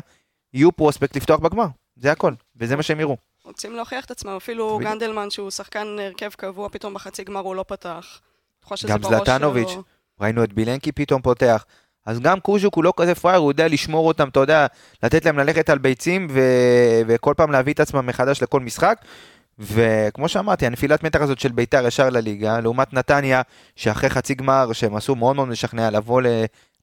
יהיו פרוספקט לפתוח בגמר, זה הכל, וזה מה שהם יראו. רוצים להוכיח את עצמם, אפילו גנדלמן שהוא שחקן הרכב קבוע, פתאום בחצי גמר הוא לא פתח. גם זלטנוביץ', ראינו את בילנקי פתאום פותח, אז גם קוז'וק הוא לא כזה פראייר, הוא יודע לשמור אותם, אתה יודע, לתת להם ללכת על ביצים, וכל פעם להביא את עצמם מחדש לכל משחק, וכמו שאמרתי, הנפילת מתח הזאת של בית"ר ישר לליגה, לעומת נתניה, שאחרי חצי גמר, שהם עשו מאוד מאוד משכנע לבוא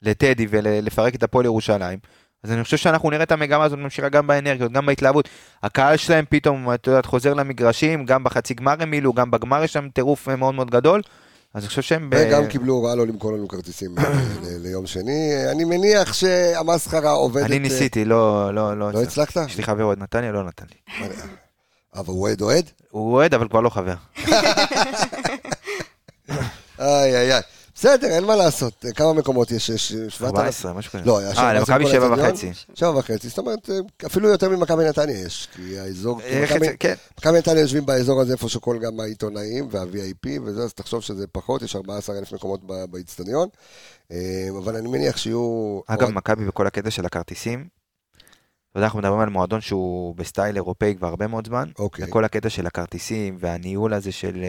לטדי ולפרק את הפועל ירושלים. אז אני חושב שאנחנו נראה את המגמה הזאת ממשיכה גם באנרגיות, גם בהתלהבות. הקהל שלהם פתאום, אתה יודע, חוזר למגרשים, גם בחצי גמר הם מילאו, גם בגמר יש להם טירוף מאוד מאוד גדול. אז אני חושב שהם... וגם קיבלו הוראה לא למכור לנו כרטיסים ליום שני. אני מניח שהמסחרה עובדת... אני ניסיתי, לא... לא הצלחת? יש לי חבר עוד נתן לי, לא נתן לי. אבל הוא אוהד אוהד? הוא אוהד, אבל כבר לא חבר. איי, איי, איי. בסדר, אין מה לעשות. כמה מקומות יש? ארבע עשרה, משהו כזה. לא, אה, למכבי שבע וחצי. שבע וחצי, זאת אומרת, אפילו יותר ממכבי נתניה יש, כי האזור... מכבי נתניה יושבים באזור הזה איפה שכל גם העיתונאים וה-וי איי פי, וזה, אז תחשוב שזה פחות, יש ארבעה עשר אלף מקומות באצטדיון, אבל אני מניח שיהיו... אגב, מכבי בכל הקטע של הכרטיסים, אנחנו מדברים על מועדון שהוא בסטייל אירופאי כבר הרבה מאוד זמן, בכל הקטע של הכרטיסים והניהול הזה של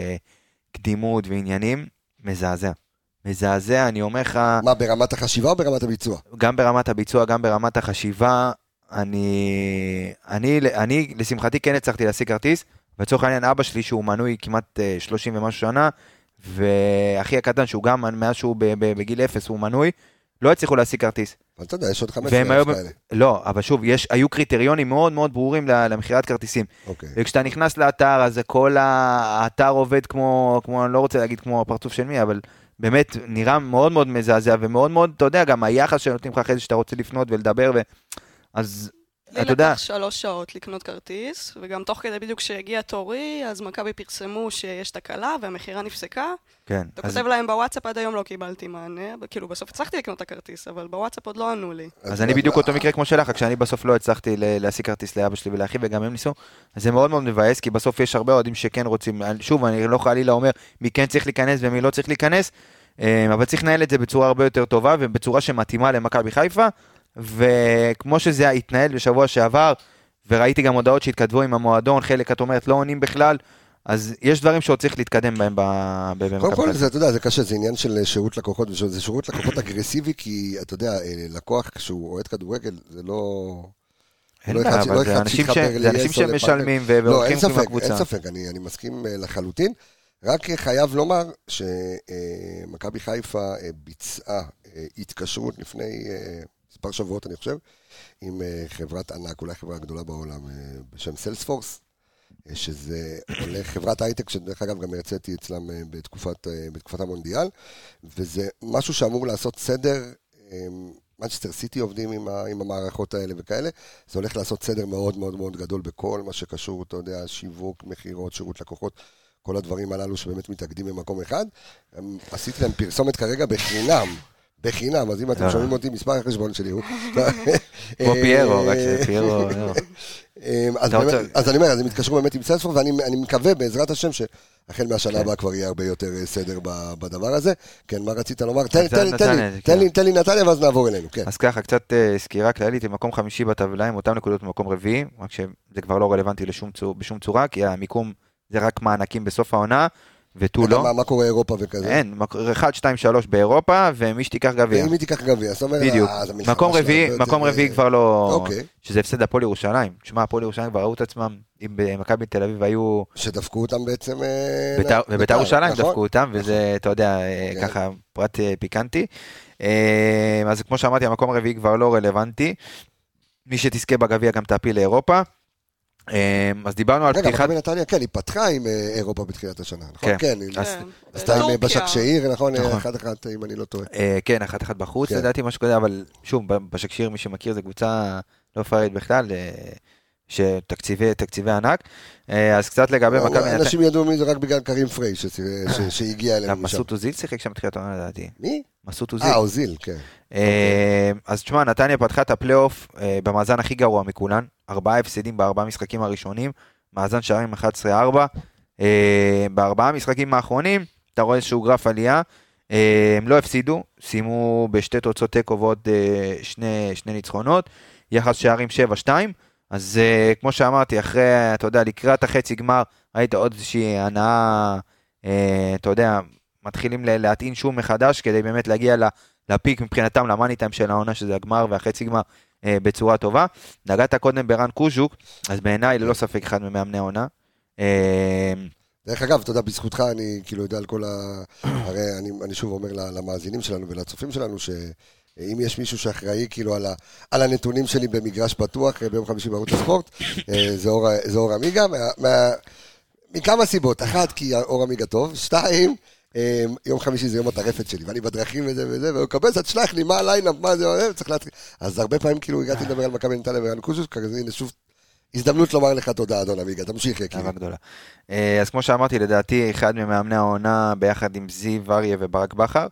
קדימות ועניינים, מזעזע. מזעזע, אני אומר לך... מה, ברמת החשיבה או ברמת הביצוע? גם ברמת הביצוע, גם ברמת החשיבה, אני, אני, אני לשמחתי כן הצלחתי להשיג כרטיס, בצורך העניין אבא שלי שהוא מנוי כמעט שלושים ומשהו שנה, ואחי הקטן שהוא גם מאז שהוא בגיל אפס הוא מנוי, לא הצליחו להשיג כרטיס. אבל אתה יודע, יש עוד חמש עשרה אלף כאלה. לא, אבל שוב, יש, היו קריטריונים מאוד מאוד ברורים למחירת כרטיסים. אוקיי. וכשאתה נכנס לאתר, אז כל האתר עובד כמו, כמו, אני לא רוצה להגיד כמו הפרצוף של מי, אבל באמת נראה מאוד מאוד מזעזע, ומאוד מאוד, אתה יודע, גם היחס שנותנים לך אחרי זה שאתה רוצה לפנות ולדבר, ו... אז... לי לקח שלוש שעות לקנות כרטיס, וגם תוך כדי בדיוק שהגיע תורי, אז מכבי פרסמו שיש תקלה והמחירה נפסקה. כן. אתה כותב להם בוואטסאפ, עד היום לא קיבלתי מענה, כאילו בסוף הצלחתי לקנות את הכרטיס, אבל בוואטסאפ עוד לא ענו לי. אז אני בדיוק אותו מקרה כמו שלך, כשאני בסוף לא הצלחתי להשיג כרטיס לאבא שלי ולאחי, וגם הם ניסו, אז זה מאוד מאוד מבאס, כי בסוף יש הרבה אוהדים שכן רוצים, שוב, אני לא חלילה אומר, מי כן צריך להיכנס ומי לא צריך להיכנס, אבל צריך לנהל את זה בצורה הרבה יותר טובה, ובצורה שמתאימה למכבי חיפה. וכמו שזה התנהל בשבוע שעבר, וראיתי גם הודעות שהתכתבו עם המועדון, חלק את אומרת לא עונים בכלל, אז יש דברים שעוד צריך להתקדם בהם. קודם כל, אתה יודע, זה קשה, זה עניין של שירות לקוחות, זה שירות לקוחות אגרסיבי, כי אתה יודע, לקוח כשהוא אוהד כדורגל, זה לא... זה אנשים שמשלמים והולכים עם הקבוצה. אין ספק, אני מסכים לחלוטין, רק חייב לומר שמכבי חיפה ביצעה התקשרות לפני... מספר שבועות אני חושב, עם חברת ענק, אולי חברה גדולה בעולם, בשם סיילספורס, שזה חברת הייטק, שדרך אגב גם הרציתי אצלם בתקופת, בתקופת המונדיאל, וזה משהו שאמור לעשות סדר, מנצ'סטר סיטי עובדים עם, ה, עם המערכות האלה וכאלה, זה הולך לעשות סדר מאוד מאוד מאוד גדול בכל מה שקשור, אתה יודע, שיווק, מחירות, שירות לקוחות, כל הדברים הללו שבאמת מתאגדים במקום אחד, עשיתי להם פרסומת כרגע בחינם, בחינם, אז אם אתם שומעים אותי, מספר החשבון שלי הוא. כמו פיירו, רק שפיירו. אז אני אומר, אז הם התקשרו באמת עם סלספורט, ואני מקווה בעזרת השם שהחל מהשנה הבאה כבר יהיה הרבה יותר סדר בדבר הזה. כן, מה רצית לומר? תן לי נתניה, ואז נעבור אלינו. אז ככה, קצת סקירה כללית, במקום חמישי בטבלה, עם אותם נקודות במקום רביעי, רק שזה כבר לא רלוונטי בשום צורה, כי המיקום זה רק מענקים בסוף העונה, ותו לא. מה קורה אירופה וכזה? אין, אחת, שתיים, שלוש באירופה, ומי שתיקח גביע. ומי תיקח גביע, זאת אומרת... בדיוק. מקום רביעי כבר לא... שזה הפסד הפועל ירושלים. תשמע, הפועל ירושלים כבר ראו את עצמם, אם במכבי תל אביב היו... שדפקו אותם בעצם... ובית"ר ירושלים דפקו אותם, וזה, אתה יודע, ככה פרט פיקנטי. אז כמו שאמרתי, המקום רביעי כבר לא רלוונטי. מי שתזכה בגביע גם תעפיל לאירופה. אז דיברנו על פתיחת... רגע, מכבי נתניה, כן, היא פתחה עם אירופה בתחילת השנה, נכון? כן, עשתה עם בשקשיר, נכון? אחת אחת, אם אני לא טועה. כן, אחת אחת בחוץ, לדעתי משהו כזה, אבל שוב, בשקשיר, מי שמכיר, זה קבוצה לא פרט בכלל, שתקציבי ענק, אז קצת לגבי מכבי נתניה... אנשים ידעו מי זה רק בגלל קרים פריי, שהגיע אליהם משם. מסות אוזיל שיחק שם בתחילת השנה, לדעתי. מי? מסות אוזיל. אה, אוזיל, כן. אז תשמע, נתניה פתחה את הפלייאוף במאזן הכי גרוע מכולן. ארבעה הפסדים בארבעה משחקים הראשונים, מאזן שערים אחת עשרה ארבע, בארבעה משחקים האחרונים, אתה רואה שהוא גרף עלייה, הם לא הפסידו, שימו בשתי תוצאות תיקו ועוד שני, שני ניצחונות, יחס שערים שבע שתיים, אז כמו שאמרתי, אחרי, אתה יודע, לקראת החצי גמר, ראית עוד איזושהי הנאה, אתה יודע, מתחילים להתאין שום מחדש, כדי באמת להגיע לפיק מבחינתם, למאניטיים של העונה, שזה הגמר והחצי גמר, בצורה טובה. נגעת קודם ברן קוז'וק, אז בעיניי ללא ספק אחד ממאמני העונה. דרך אגב, תודה, בזכותך, אני כאילו יודע על כל ה... הרי אני, אני שוב אומר למאזינים שלנו ולצופים שלנו, שאם יש מישהו שאחראי כאילו על, ה... על הנתונים שלי במגרש פתוח, ביום חמישי בערוץ הספורט, זה אור, זה אור אמיגה, מה... מכמה סיבות, אחת, כי אור אמיגה טוב, שתיים, יום חמישי זה יום הטרפת שלי, ואני בדרכים וזה וזה, והוא קבס, את שלח לי, מה הליינאפ, מה זה, צריך להתחיל. אז הרבה פעמים כאילו הגעתי לדבר על מכבי נתניה ועל קוז'וק, אז הנה שוב, הזדמנות לומר לך תודה, אדון אמיגה, תמשיך יקיר. אהבה גדולה. אז כמו שאמרתי, לדעתי, אחד ממאמני העונה, ביחד עם זיו, אריה וברק בכר,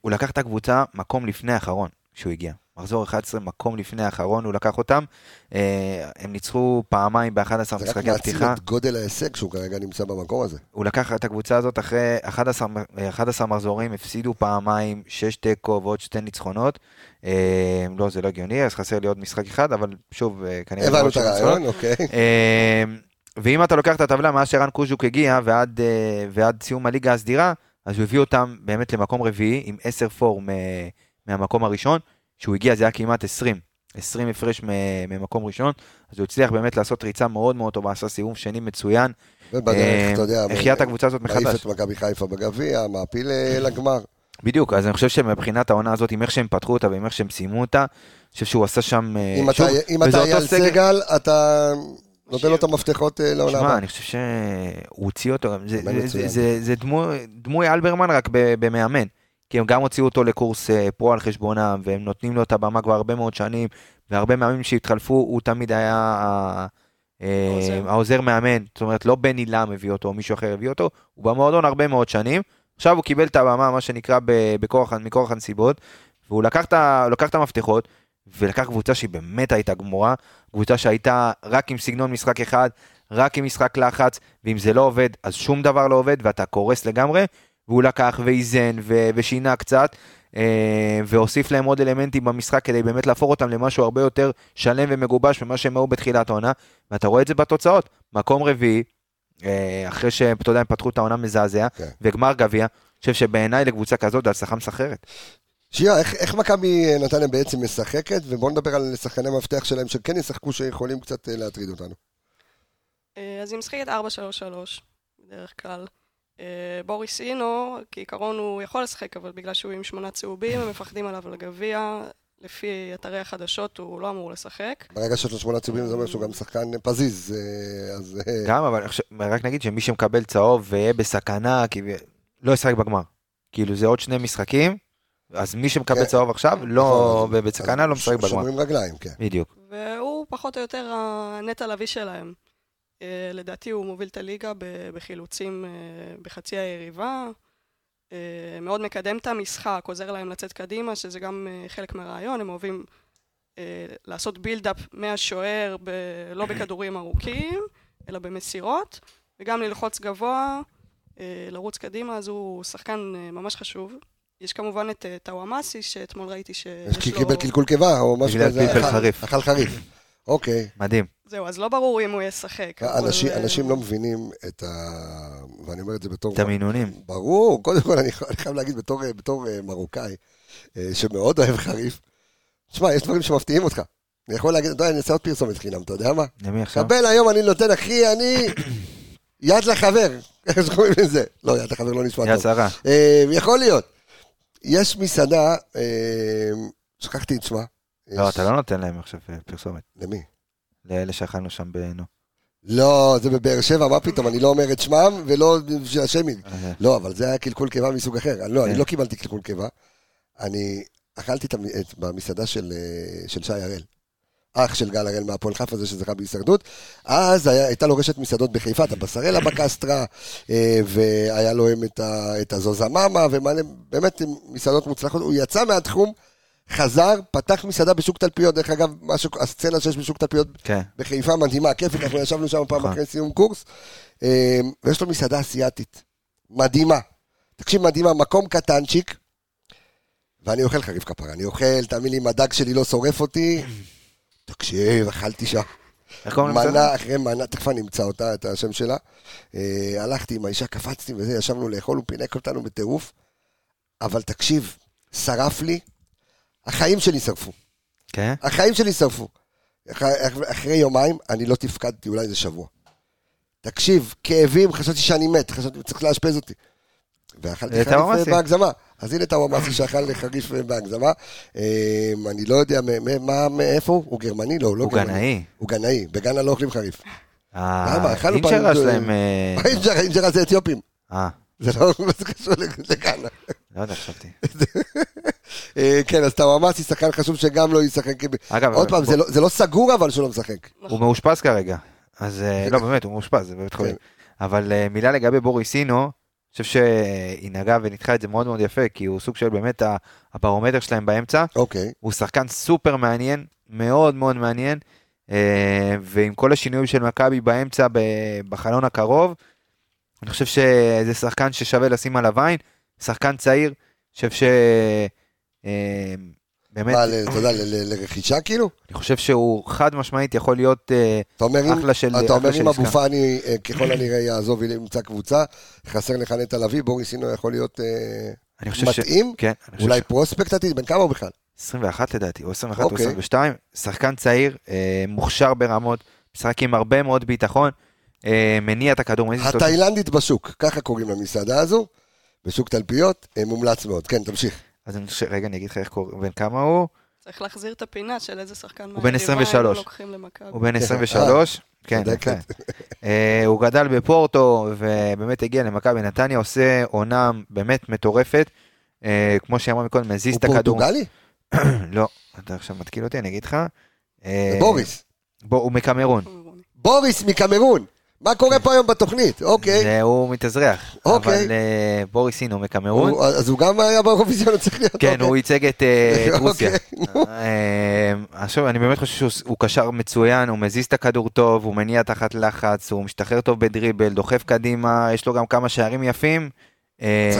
הוא לקח את הקבוצה מקום לפני האחרון, שהוא הגיע. מחזור אחד עשר, מקום לפני האחרון, הוא לקח אותם, הם ניצחו פעמיים ב-אחד עשר משחקי הפתיחה. זה רק מעצים את גודל ההישג שהוא כרגע נמצא במקום הזה. הוא לקח את הקבוצה הזאת אחרי אחד עשר מחזורים, הפסידו פעמיים, שש תיקו ועוד שתי ניצחונות, לא, זה לא הגיוני, אז חסר לי עוד משחק אחד, אבל שוב, כנראה... הבנו את הרעיון, אוקיי. ואם אתה לוקח את הטבלה, מאז שרן קוז'וק הגיע, ועד סיום הליגה הסדירה, אז הוא הביא אותם באמת למקום רביעי, עם עשר פור מהמקום הראשון, שהוא הגיע, זה היה כמעט עשרים, עשרים הפרש ממקום ראשון, אז הוא הצליח באמת לעשות ריצה מאוד מאוד טובה, עשה סיום שני מצוין, החיית הקבוצה הזאת מחדש. העיף את מכבי חיפה בגביע, מעפיל לגמר. בדיוק, אז אני חושב שמבחינת העונה הזאת, עם איך שהם פתחו אותה, ועם איך שהם סיימו אותה, אני חושב שהוא עשה שם... אם אתה יעל סגל, אתה... נותן לו את המפתחות לעולם. תשמע, אני חושב שהוא הוציא אותו, זה דמוי אלברמן רק במאמן, כי הם גם הוציאו אותו לקורס פרו על חשבונם, והם נותנים לו את הבמה כבר הרבה מאוד שנים, והרבה מאמנים שהתחלפו, הוא תמיד היה העוזר מאמן, זאת אומרת, לא בן אילם הביא אותו, מישהו אחר הביא אותו, הוא במועדון הרבה מאוד שנים, עכשיו הוא קיבל את הבמה, מה שנקרא, מכורח הנסיבות, והוא לקח את המפתחות, ולקח קבוצה שהיא באמת הייתה גמורה, קבוצה שהייתה רק עם סגנון משחק אחד, רק עם משחק לחץ, ואם זה לא עובד, אז שום דבר לא עובד, ואתה קורס לגמרי, והוא לקח ואיזן ו- ושינה קצת, אה, והוסיף להם עוד אלמנטים במשחק, כדי באמת להפוך אותם למשהו הרבה יותר שלם ומגובש, ממה שהם היו בתחילת העונה, ואתה רואה את זה בתוצאות, מקום רביעי, אה, אחרי שאתה יודע, הם פתחו את העונה מזעזע, okay. וגמר גביע, אני חושב שבעיניי לקבוצה כזאת, זה הצלחה מסחררת. שירה, איך, איך מכבי נתניה בעצם משחקת, ובואו נדבר על שחקני מפתח שלהם שכן ישחקו שיכולים קצת להטריד אותנו. אז היא משחקת ארבע שלוש שלוש, בדרך כלל. בוריס אינו, כעיקרון הוא יכול לשחק, אבל בגלל שהוא עם שמונה צהובים, הם מפחדים עליו לגביע, לפי אתרי החדשות הוא לא אמור לשחק. ברגע שיש לו שמונה צהובים זה אומר שהוא גם שחקן פזיז, אז... גם, אבל רק נגיד שמי שמקבל צהוב ויהיה בסכנה, לא ישחק בגמר. כאילו זה עוד שני משחקים, אז מי שמקבל צהוב עכשיו, לא, בצקנה לא משחק בגמר. שומרים רגליים, כן. בדיוק. והוא פחות או יותר הנטע לוי שלהם. לדעתי הוא מוביל את הליגה בחילוצים בחצי היריבה, מאוד מקדם את המשחק, עוזר להם לצאת קדימה, שזה גם חלק מהרעיון, הם אוהבים לעשות בילדאפ מהשוער, לא בכדורים ארוכים, אלא במסירות, וגם ללחוץ גבוה, לרוץ קדימה, אז הוא שחקן ממש חשוב. יש כמובן את טאוואמאסי, שאתמול ראיתי שיש לו... קיבל קלקול קיבה, או משהו כזה. קיבל חריף. אכל חריף. אוקיי. מדהים. זהו, אז לא ברור אם הוא ישחק. אנשים לא מבינים את ה... ואני אומר את זה בתור... את המינונים. ברור. קודם כל, אני חייב להגיד בתור מרוקאי, שמאוד אוהב חריף. תשמע, יש דברים שמפתיעים אותך. אני יכול להגיד, אני אעשה עוד פרסומת חינם, אתה יודע מה? למי עכשיו? קבל היום, אני נותן, אחי, אני... יד לחבר. איך שקוראים לזה? לא, יד לחבר לא נשמע טוב. יד שרה. יכול להיות. יש מסעדה, שכחתי את שמה. לא, אתה לא נותן להם עכשיו פרסומת. למי? לאלה שאכלנו שם בינו. לא, זה בבאר שבע, מה פתאום? אני לא אומר את שמם, ולא של השמין. לא, אבל זה היה קלקול קיבה מסוג אחר. לא, אני לא קיבלתי קלקול קיבה. אני אכלתי במסעדה של שי הראל. אח של גל הראל מהפועל חיפה הזה שזכה בהישרדות, אז היה, הייתה לו רשת מסעדות בחיפה, את הבשרלה בקסטרה, והיה לו את, ה, את הזוזממה, ובאמת מסעדות מוצלחות, הוא יצא מהתחום, חזר, פתח מסעדה בשוק תלפיות, דרך אגב, משהו, הסצנה שיש בשוק תלפיות כן. בחיפה מדהימה, כיפית, אנחנו ישבנו שם פעם אחרי סיום קורס, ויש לו מסעדה אסיאתית, מדהימה, תקשיב מדהימה, מקום קטנצ'יק, ואני אוכל חריף כפרה, אני אוכל, תאמין לי, הדג שלי לא שורף אותי, תקשיב, אכלתי שם, מנה אחרי מנה, תכף אני אמצא אותה, את השם שלה, הלכתי עם האישה, קפצתי וזה, ישבנו לאכול, הוא פינק אותנו בטירוף, אבל תקשיב, שרף לי, החיים שלי שרפו, החיים שלי שרפו, אחרי יומיים, אני לא תפקדתי, אולי זה שבוע, תקשיב, כאבים, חשבתי שאני מת, חשבתי, צריך להשפז אותי, ואכלתי חריף בהגזמה, אז הנה אתה ממש שאכל חריף בהגזמה, אני לא יודע מאיפה הוא, הוא גרמני? לא, הוא גנאי. הוא גנאי, בגנה לא אוכלים חריף. למה? אכלנו פעם... אינג'ר שלהם... אינג'ר זה אתיופים. זה לא קשור לגאנה. לא יודע, חשבתי. כן, אז תאומץ ישחקן חשוב שגם לא ישחק. עוד פעם, זה לא סגור אבל שהוא לא משחק. הוא מאושפז כרגע. אז לא, באמת, הוא מאושפז, זה בבית חולים. אבל מילה לגבי בוריסינו, אני חושב שהיא נגעה וניתחה את זה מאוד מאוד יפה, כי הוא סוג של באמת הברומטר שלהם באמצע. אוקיי. הוא שחקן סופר מעניין, מאוד מאוד מעניין, ועם כל השינויים של מכבי באמצע בחלון הקרוב, אני חושב שזה שחקן ששווה לשים עליו עין, שחקן צעיר, אני חושב ש... באמת... אתה יודע, לרכישה כאילו? אני חושב שהוא חד משמעית יכול להיות אחלה של... אתה אומר אם הבופה אני ככל הנראה יעזוב ולמצא קבוצה, חסר לך נטע לביא, בוריסינו יכול להיות מתאים, אולי פרוספקט עתיד, בין כמה או בכלל? עשרים ואחת לדעתי, או עשרים ואחת או עשרים ושתיים, שחקן צעיר, מוכשר ברמות, משחק עם הרבה מאוד ביטחון, מניע את הכדור. התאילנדית בשוק, ככה קוראים למסעדה הזו, בשוק תלפיות, מומלץ מאוד. כן, תמשיך. אז אני חושב, רגע, אני אגיד לך איך קוראים, בין כמה הוא? צריך להחזיר את הפינה של איזה שחקן. הוא בן עשרים ושלוש. הוא בן עשרים ושלוש, כן. הוא גדל בפורטו, ובאמת הגיע למכבי נתניה, עושה עונה באמת מטורפת, כמו שאמר מקודם, מזיז את הכדור. הוא פורטוגלי? לא, אתה עכשיו מתקיל אותי, אני אגיד לך. בוריס. הוא מקמרון. בוריס מקמרון. מה קורה פה היום בתוכנית? אוקיי. הוא מתאזרח. אוקיי. אבל בוריסינו מקמרון. אז הוא גם היה באירוויזיון, צריך להיות. כן, הוא ייצג את רוסיה. עכשיו, אני באמת חושב שהוא קשר מצוין, הוא מזיז את הכדור טוב, הוא מניע תחת לחץ, הוא משתחרר טוב בדריבל, דוחף קדימה, יש לו גם כמה שערים יפים.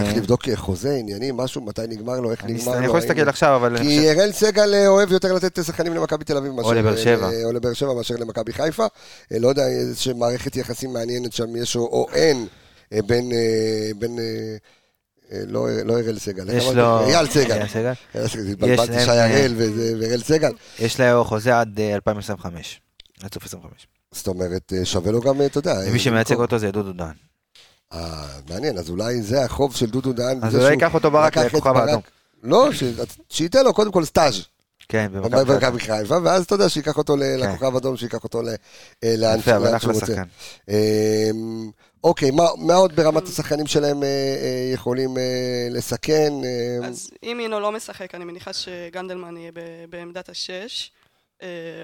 צריך לבדוק חוזה, עניינים, משהו, מתי נגמר לו, איך נגמר לו. אני יכול להסתכל עכשיו, אבל... כי אראל סגל אוהב יותר לתת שחקנים למכבי תל אביב, או לבאר שבע. או לבאר שבע, מאשר למכבי חיפה. לא יודע, יש מערכת יחסים מעניינת שם, יש או אין, בין... לא אראל סגל. יש לו... אייל סגל. התבלבלתי שי אראל ואראל סגל. יש לו חוזה עד אלפיים עשרים וחמש. עד סוף עשרים וחמש. זאת אומרת, שווה לו גם, אתה יודע... מי שמייצג אותו זה דודו דהן. מעניין, אז אולי זה החוב של דודו דהן. אז אולי ייקח אותו ברק לכוכב האדום. לא, שייתן לו קודם כל סטאז' במכבי חיפה, ואז אתה יודע שייקח אותו לכוכב האדום, שייקח אותו לאן שהוא רוצה. אוקיי, מה עוד ברמת השחקנים שלהם יכולים לסכן? אז אם אינו לא משחק, אני מניחה שגנדלמן יהיה בעמדת השש.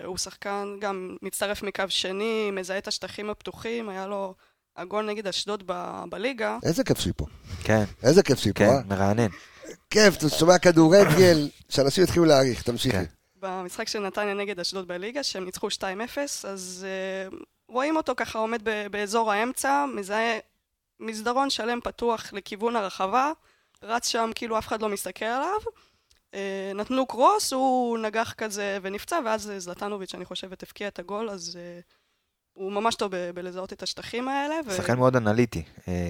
הוא שחקן גם מצטרף מקו שני, מזהה את השטחים הפתוחים, היה לו הגול נגד אשדוד בליגה. איזה כיף שיפו. כן. איזה כיף שיפו. כן, מרענן. כיף, אתה שומע כדורגל, שאנשים התחילו להעריך, תמשיכי. במשחק של נתניה נגד אשדוד בליגה, שהם ניצחו שתיים אפס, אז רואים אותו ככה עומד באזור האמצע, מזהה מסדרון שלם פתוח לכיוון הרחבה, רץ שם כאילו אף אחד לא מסתכל עליו, נתנו קרוס, הוא נגח כזה ונפצע, ואז זלטנוביץ' אני חושבת הפקיע את הגול, אז... הוא ממש טוב ב- בלזהות את השטחים האלה. ו... שחקן מאוד אנליטי,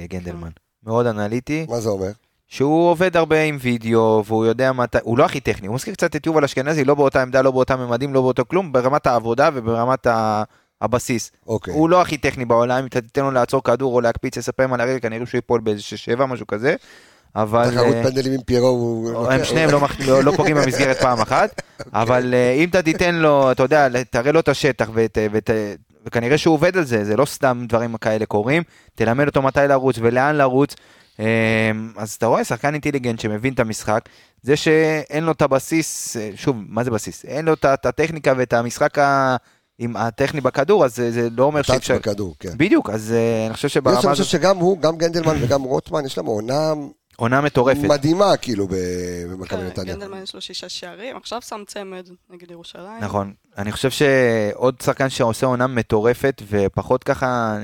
גנדלמן. מאוד אנליטי. מה זה אומר? שהוא עובד הרבה עם וידאו, והוא יודע מתי, הוא לא הכי טכני, הוא מזכיר קצת את יובל אשכנזי, לא באותה עמדה, לא באותם ממדים, לא באותו כלום, ברמת העבודה וברמת ה... הבסיס. אוקיי. הוא לא הכי טכני בעולם, אתה תיתן לו לעצור כדור או להקפיץ, לספרים על הרגל, כנראה שהוא ייפול באיזה ששבע, משהו כזה. תחרות פנדלים עם פירו, הם שניהם לא פוגעים במסגרת פעם אחת, אבל אם אתה תיתן לו, אתה יודע, תראה לו את השטח, וכנראה שהוא עובד על זה, זה לא סתם דברים כאלה קורים, תלמד אותו מתי לרוץ ולאן לרוץ, אז אתה רואה שחקן אינטליגנט שמבין את המשחק, זה שאין לו את הבסיס, שוב, מה זה בסיס? אין לו את הטכניקה ואת המשחק ה... עם הטכני בכדור, אז זה לא אומר שאי אפשר... בכדור, כן. בדיוק, אז אני חושב שברמה... אני חושב שגם הוא, גם גנדלמן וגם רוטמן, יש להם עונה... עונה מטורפת. מדהימה, כאילו, במכבי נתניה. גנדלמן יש לו שישה שערים, עכשיו שם צמד נגד ירושלים. נכון. אני חושב שעוד שחקן שעושה עונה מטורפת, ופחות ככה,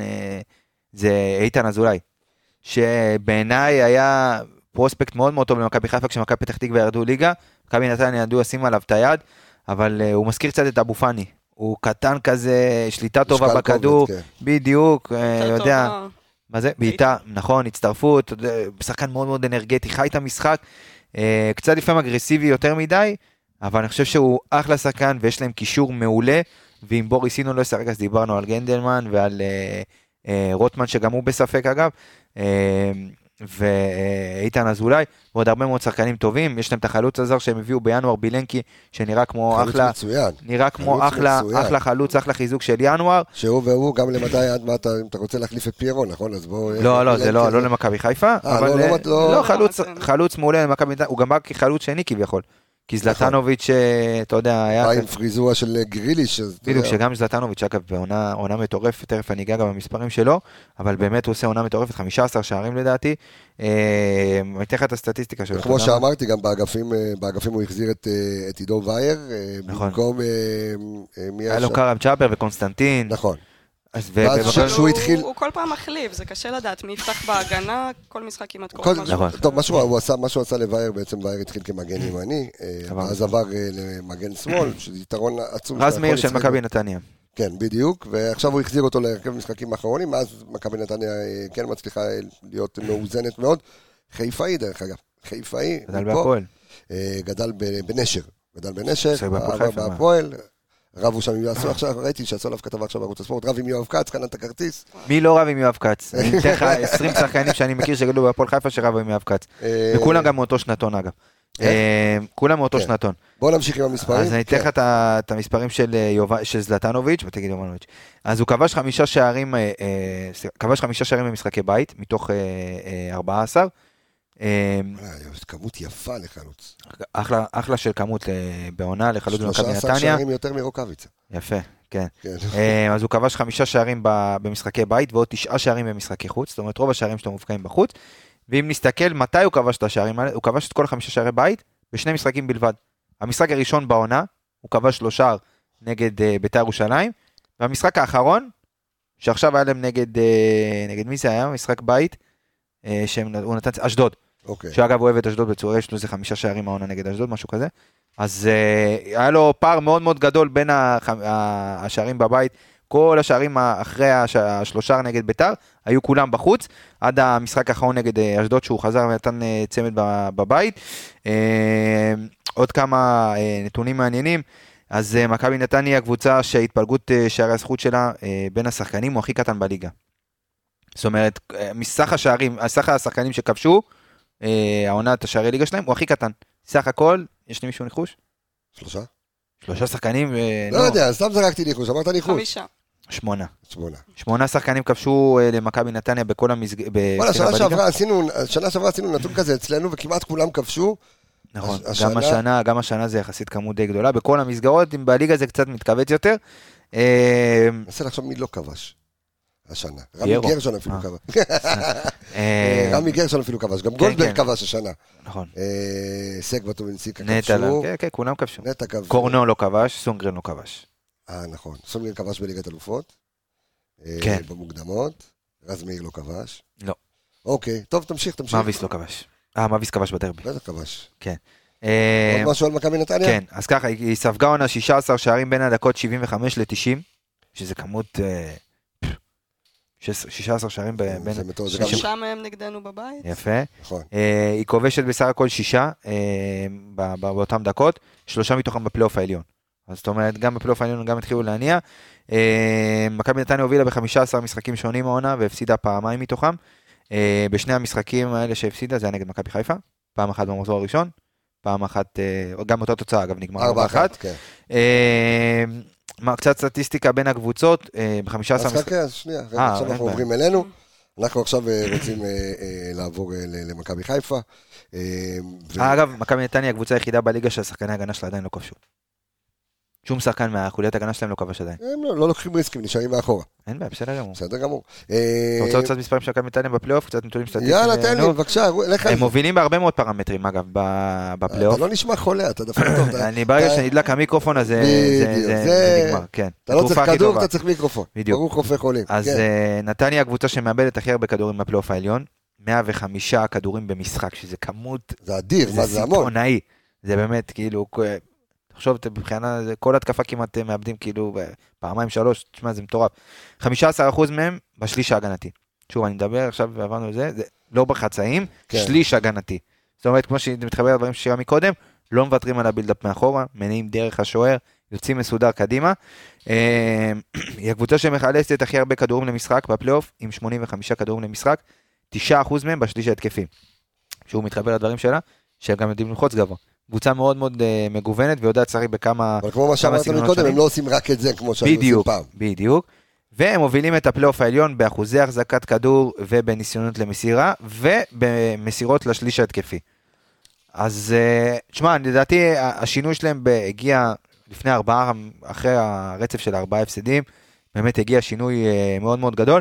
זה איתן אזולאי, שבעיניי היה פרוספקט מאוד מאוד טוב למכבי חיפה, כשמכבי פתח תקווה ירדו ליגה, מכבי נתניה ידעו לשים עליו את היד, אבל הוא מזכיר קצת את אבו פאני. הוא קטן כזה, שליטה טובה בכדור, בדיוק, יודע... מה זה? בעיטה, נכון, הצטרפות, שחקן מאוד מאוד אנרגטי, חי את המשחק, קצת לפעמים אגרסיבי יותר מדי, אבל אני חושב שהוא אחלה שחקן, ויש להם קישור מעולה, ועם בוריסינו לא ישחק, אז דיברנו על גנדלמן, ועל רוטמן, שגם הוא בספק אגב, ואיתן אזולאי, ועוד הרבה מאוד שחקנים טובים, יש להם את החלוץ הזר שהם הביאו בינואר בילנקי, שנראה כמו אחלה, נראה כמו אחלה, אחלה חלוץ, אחלה חיזוק של ינואר. שהוא והוא גם למדי עד מה אתה, אתה רוצה להחליף את פירו, נכון? אז בוא... לא, לא, זה לא, לא למכבי חיפה, אבל לא, חלוץ, חלוץ מעולה למכבי, הוא גם בא כחלוץ שני כביכול. כי זלטנוביץ', אתה יודע, היה... עם פריזורה של גריליש. בדיוק, שגם זלטנוביץ', אגב, בעונה מטורפת, תכף אני אגע גם במספרים שלו, אבל באמת הוא עושה עונה מטורפת, חמישה עשר שערים לדעתי, מתחת את הסטטיסטיקה שלו. כמו שאמרתי, גם באגפים הוא החזיר את עידו וייר, במקום... היה לו קרם צ'אבר וקונסטנטין. נכון. הוא כל פעם מחליף, זה קשה לדעת מי יפתח בהגנה, כל משחק כמעט כל משהו. מה שהוא עשה לווייר, בעצם ווייר התחיל כמגן ימני, אז עבר למגן שמאל, שזה יתרון עצום. רז מאיר של מכבי נתניה. כן, בדיוק, ועכשיו הוא החזיר אותו להרכב משחקים האחרונים, אז מכבי נתניה כן מצליחה להיות מאוזנת מאוד. חיפאי דרך אגב, חיפאי. גדל בהפועל. גדל בנשר, גדל בנשר, בהפועל. רב הוא שם עם יואב קץ, ראיתי שעשו עליו כתבה עכשיו בערוץ הספורט, רב עם יואב קץ, חנן את הכרטיס. מי לא רב עם יואב קץ? אני אתן לך עשרים שחקנים שאני מכיר שגדלו בהפועל חיפה שרב עם יואב קץ. וכולם גם מאותו שנתון אגב. כולם מאותו שנתון. בואו נמשיך עם המספרים. אז אני אתן לך את המספרים של זלטנוביץ' ותגיד יובנוביץ'. אז הוא כבש חמישה שערים, כבש חמישה שערים במשחקי בית, מתוך ארבעה עשר. כמות יפה לחלוץ, אחלה של כמות בעונה לחלוץ במכבי נתניה, שלושה עשר שערים יותר מרוקביץ. יפה, כן. אז הוא כבש חמישה שערים במשחקי בית ועוד תשעה שערים במשחקי חוץ, זאת אומרת רוב השערים שלו מובקעים בחוץ. ואם נסתכל מתי הוא כבש את השערים, הוא כבש את כל חמישה שערי בית בשני משחקים בלבד. המשחק הראשון בעונה הוא כבש לו שער נגד בית"ר ירושלים, והמשחק האחרון שעכשיו היה להם נגד נגד מי זה היה? משחק בית שהוא נתן אשדוד. Okay. שאגב הוא אוהב את אשדוד בצורה, יש לו זה חמישה שערים העונה נגד אשדוד, משהו כזה, אז אה, היה לו פער מאוד מאוד גדול בין הח... השערים בבית, כל השערים אחרי הש... השלושה נגד ביתר, היו כולם בחוץ, עד המשחק האחרון נגד אשדוד, שהוא חזר ונתן אה, צמד בבית, אה, עוד כמה אה, נתונים מעניינים, אז אה, מכבי נתניה היא הקבוצה שהתפלגות אה, שערי הזכות שלה, אה, בין השחקנים, הוא הכי קטן בליגה, זאת אומרת, אה, מסך השערים, סך השחקנים שכבשו, העונה את השערי ליגה שלהם, הוא הכי קטן. סך הכל, יש לי מישהו ניחוש? שלושה? שלושה שחקנים. לא יודע, סתם זרקתי ניחוש, אמרת ניחוש. חמישה. שמונה. שמונה. שמונה שחקנים כבשו למכבי נתניה בכל המסג... שנה שעברה עשינו נתון כזה אצלנו, וכמעט כולם כבשו. נכון, גם השנה, גם השנה זה יחסית כמות די גדולה, בכל המסגרות, אם בליגה זה קצת מתכווץ יותר. נעשה לחשוב מי לא כבש. השנה, רמי גרשון אפילו כבש, רמי גרשון אפילו כבש, גם גולדברג כבש השנה, סק בטובינציקה כבשו, כולם כבשו, קורנו לא כבש, סונגרן לא כבש, נכון, סונגרן כבש בליגת אלופות, במוקדמות, רז מאיר לא כבש, לא, אוקיי, טוב תמשיך, תמשיך, מאביס לא כבש, אה מאביס כבש בדרבי, בטח כבש, כן, עוד משהו על מכבי נתניה? כן, אז ככה, היא ספגה עונה שישה עשר שערים בין הדקות שבעים וחמש ל-תשעים, שזה כמות... שישה עשר שערים בין... שישה מהם נגדנו בבית. יפה. היא כובשת בסך הכל שישה באותם דקות, שלושה מתוכם בפלייאוף העליון. זאת אומרת, גם בפלייאוף העליון גם התחילו להניע. מכבי נתניה הובילה ב-חמישה עשר משחקים שונים העונה, והפסידה פעמיים מתוכם. בשני המשחקים האלה שהפסידה, זה היה נגד מכבי חיפה, פעם אחת במחזור הראשון, פעם אחת, גם אותה תוצאה, אגב, נגמר ארבע אחת. כן. קצת סטטיסטיקה בין הקבוצות, ב-חמישה עשר... אז חכה, אז שנייה, עכשיו אנחנו עוברים אלינו, אנחנו עכשיו רוצים לעבור למכבי חיפה. אגב, מכבי נתניה, הקבוצה היחידה בליגה שהשחקני ההגנה שלה עדיין לא כבשו. שום שחקן מהחוליית ההגנה שלהם לא כבש עדיין. הם לא לוקחים ריסקים, נשארים מאחורה. אין בעיה, בסדר גמור. בסדר גמור. אתה רוצה עוד קצת מספרים של מכבי נתניה בפלייאוף, קצת נתונים סטטיסטיים? יאללה, תן לי, בבקשה. הם מובילים בהרבה מאוד פרמטרים, אגב, בפלייאוף. אתה לא נשמע חולה, אתה דווקא טוב. אני ברגע שנדלק המיקרופון הזה, זה נגמר, כן. אתה לא צריך כדור, אתה צריך מיקרופון. בדיוק. ברוך רופא חולים. אז נתניה הקבוצה שמאבדת הכי הרבה כדורים בפלייאוף העליון, מאה וחמישה כדורים במשחק, שזה כמות, זה אדיר, זה סיטונאי, זה באמת כאילו עכשיו, מבחינה, כל התקפה כמעט מאבדים כאילו פעמיים שלוש, תשמע, זה מטורף. חמישה עשר אחוז מהם בשליש ההגנתי. שוב, אני מדבר, עכשיו עברנו את זה, זה לא בחצאים, כן. שליש הגנתי. זאת אומרת, כמו שמתחבר לדברים ששירה מקודם, לא מוותרים על הבילדאפ מאחורה, מניעים דרך השוער, יוצאים מסודר קדימה. היא הקבוצה שמחלצת הכי הרבה כדורים למשחק בפלייאוף, עם שמונים וחמישה כדורים למשחק, תשעה אחוז מהם בשליש ההתקפי. שהוא מתחבר לדברים שלה, שהם גם יודעים לחוץ גבוה. קבוצה מאוד מאוד מגוונת, ויודעת שרי בכמה... אבל כמו מה שאמרתם קודם, הם לא עושים רק את זה, כמו שאנחנו עושים פעם. בדיוק. והם מובילים את הפלייאוף העליון באחוזי החזקת כדור, ובניסיונות למסירה, ובמסירות לשליש ההתקפי. אז, תשמע, לדעתי, השינוי שלהם הגיע לפני ארבעה, אחרי הרצף של ארבעה הפסדים, באמת הגיע שינוי מאוד מאוד גדול.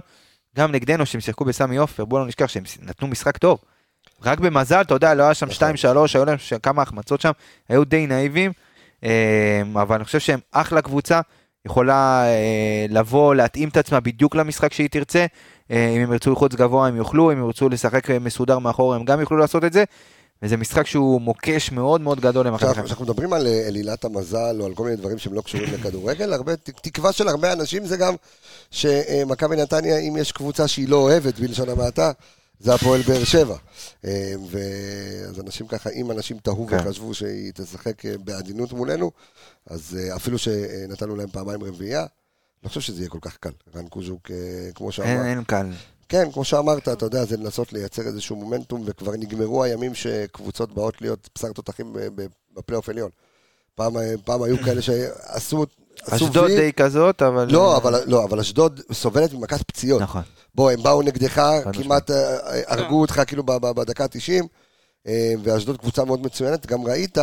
גם נגדנו, שהם שיחקו בסמי אופר, בואו לא נשכח שהם נתנו משחק טוב. רק במזל, אתה יודע, לא היה שם שתיים שלוש, היו להם כמה החמצות שם, היו די נאיבים, אבל אני חושב שהם אחלה קבוצה, יכולה לבוא, להתאים את עצמה בדיוק למשחק שהיא תרצה, אם הם ירצו לחוץ גבוה, הם יוכלו, אם ירצו לשחק מסודר מאחור, הם גם יוכלו לעשות את זה, וזה משחק שהוא מוקש מאוד מאוד גדול. כשאנחנו מדברים על אלילת המזל, או על כל מיני דברים שהם לא קשורים לכדורגל, תקווה של הרבה אנשים זה גם, שמכבי נתניה, אם יש קבוצה שהיא לא אוהבת בלשון המעטה, זה הפועל באר שבע, אז אנשים ככה, אם אנשים תהו וחשבו שהיא תשחק בעדינות מולנו, אז אפילו שנתנו להם פעמיים רביעייה, אני חושב שזה יהיה כל כך קל, רן קוז'וק, כמו שאמרת. אין, אין קל. כן, כמו שאמרת, אתה יודע, זה לנסות לייצר איזשהו מומנטום, וכבר נגמרו הימים שקבוצות באות להיות בשר תותחים בפלייאוף עליון. פעם, פעם היו כאלה שעשו... אשדוד די כזאת, אבל... לא, אבל, לא, אבל אשדוד סובלת ממכת פציעות. נכון. בוא, הם באו נגדך, כמעט הרגו אותך כאילו בדקה תשעים, ואשדוד קבוצה מאוד מצוינת, גם ראית,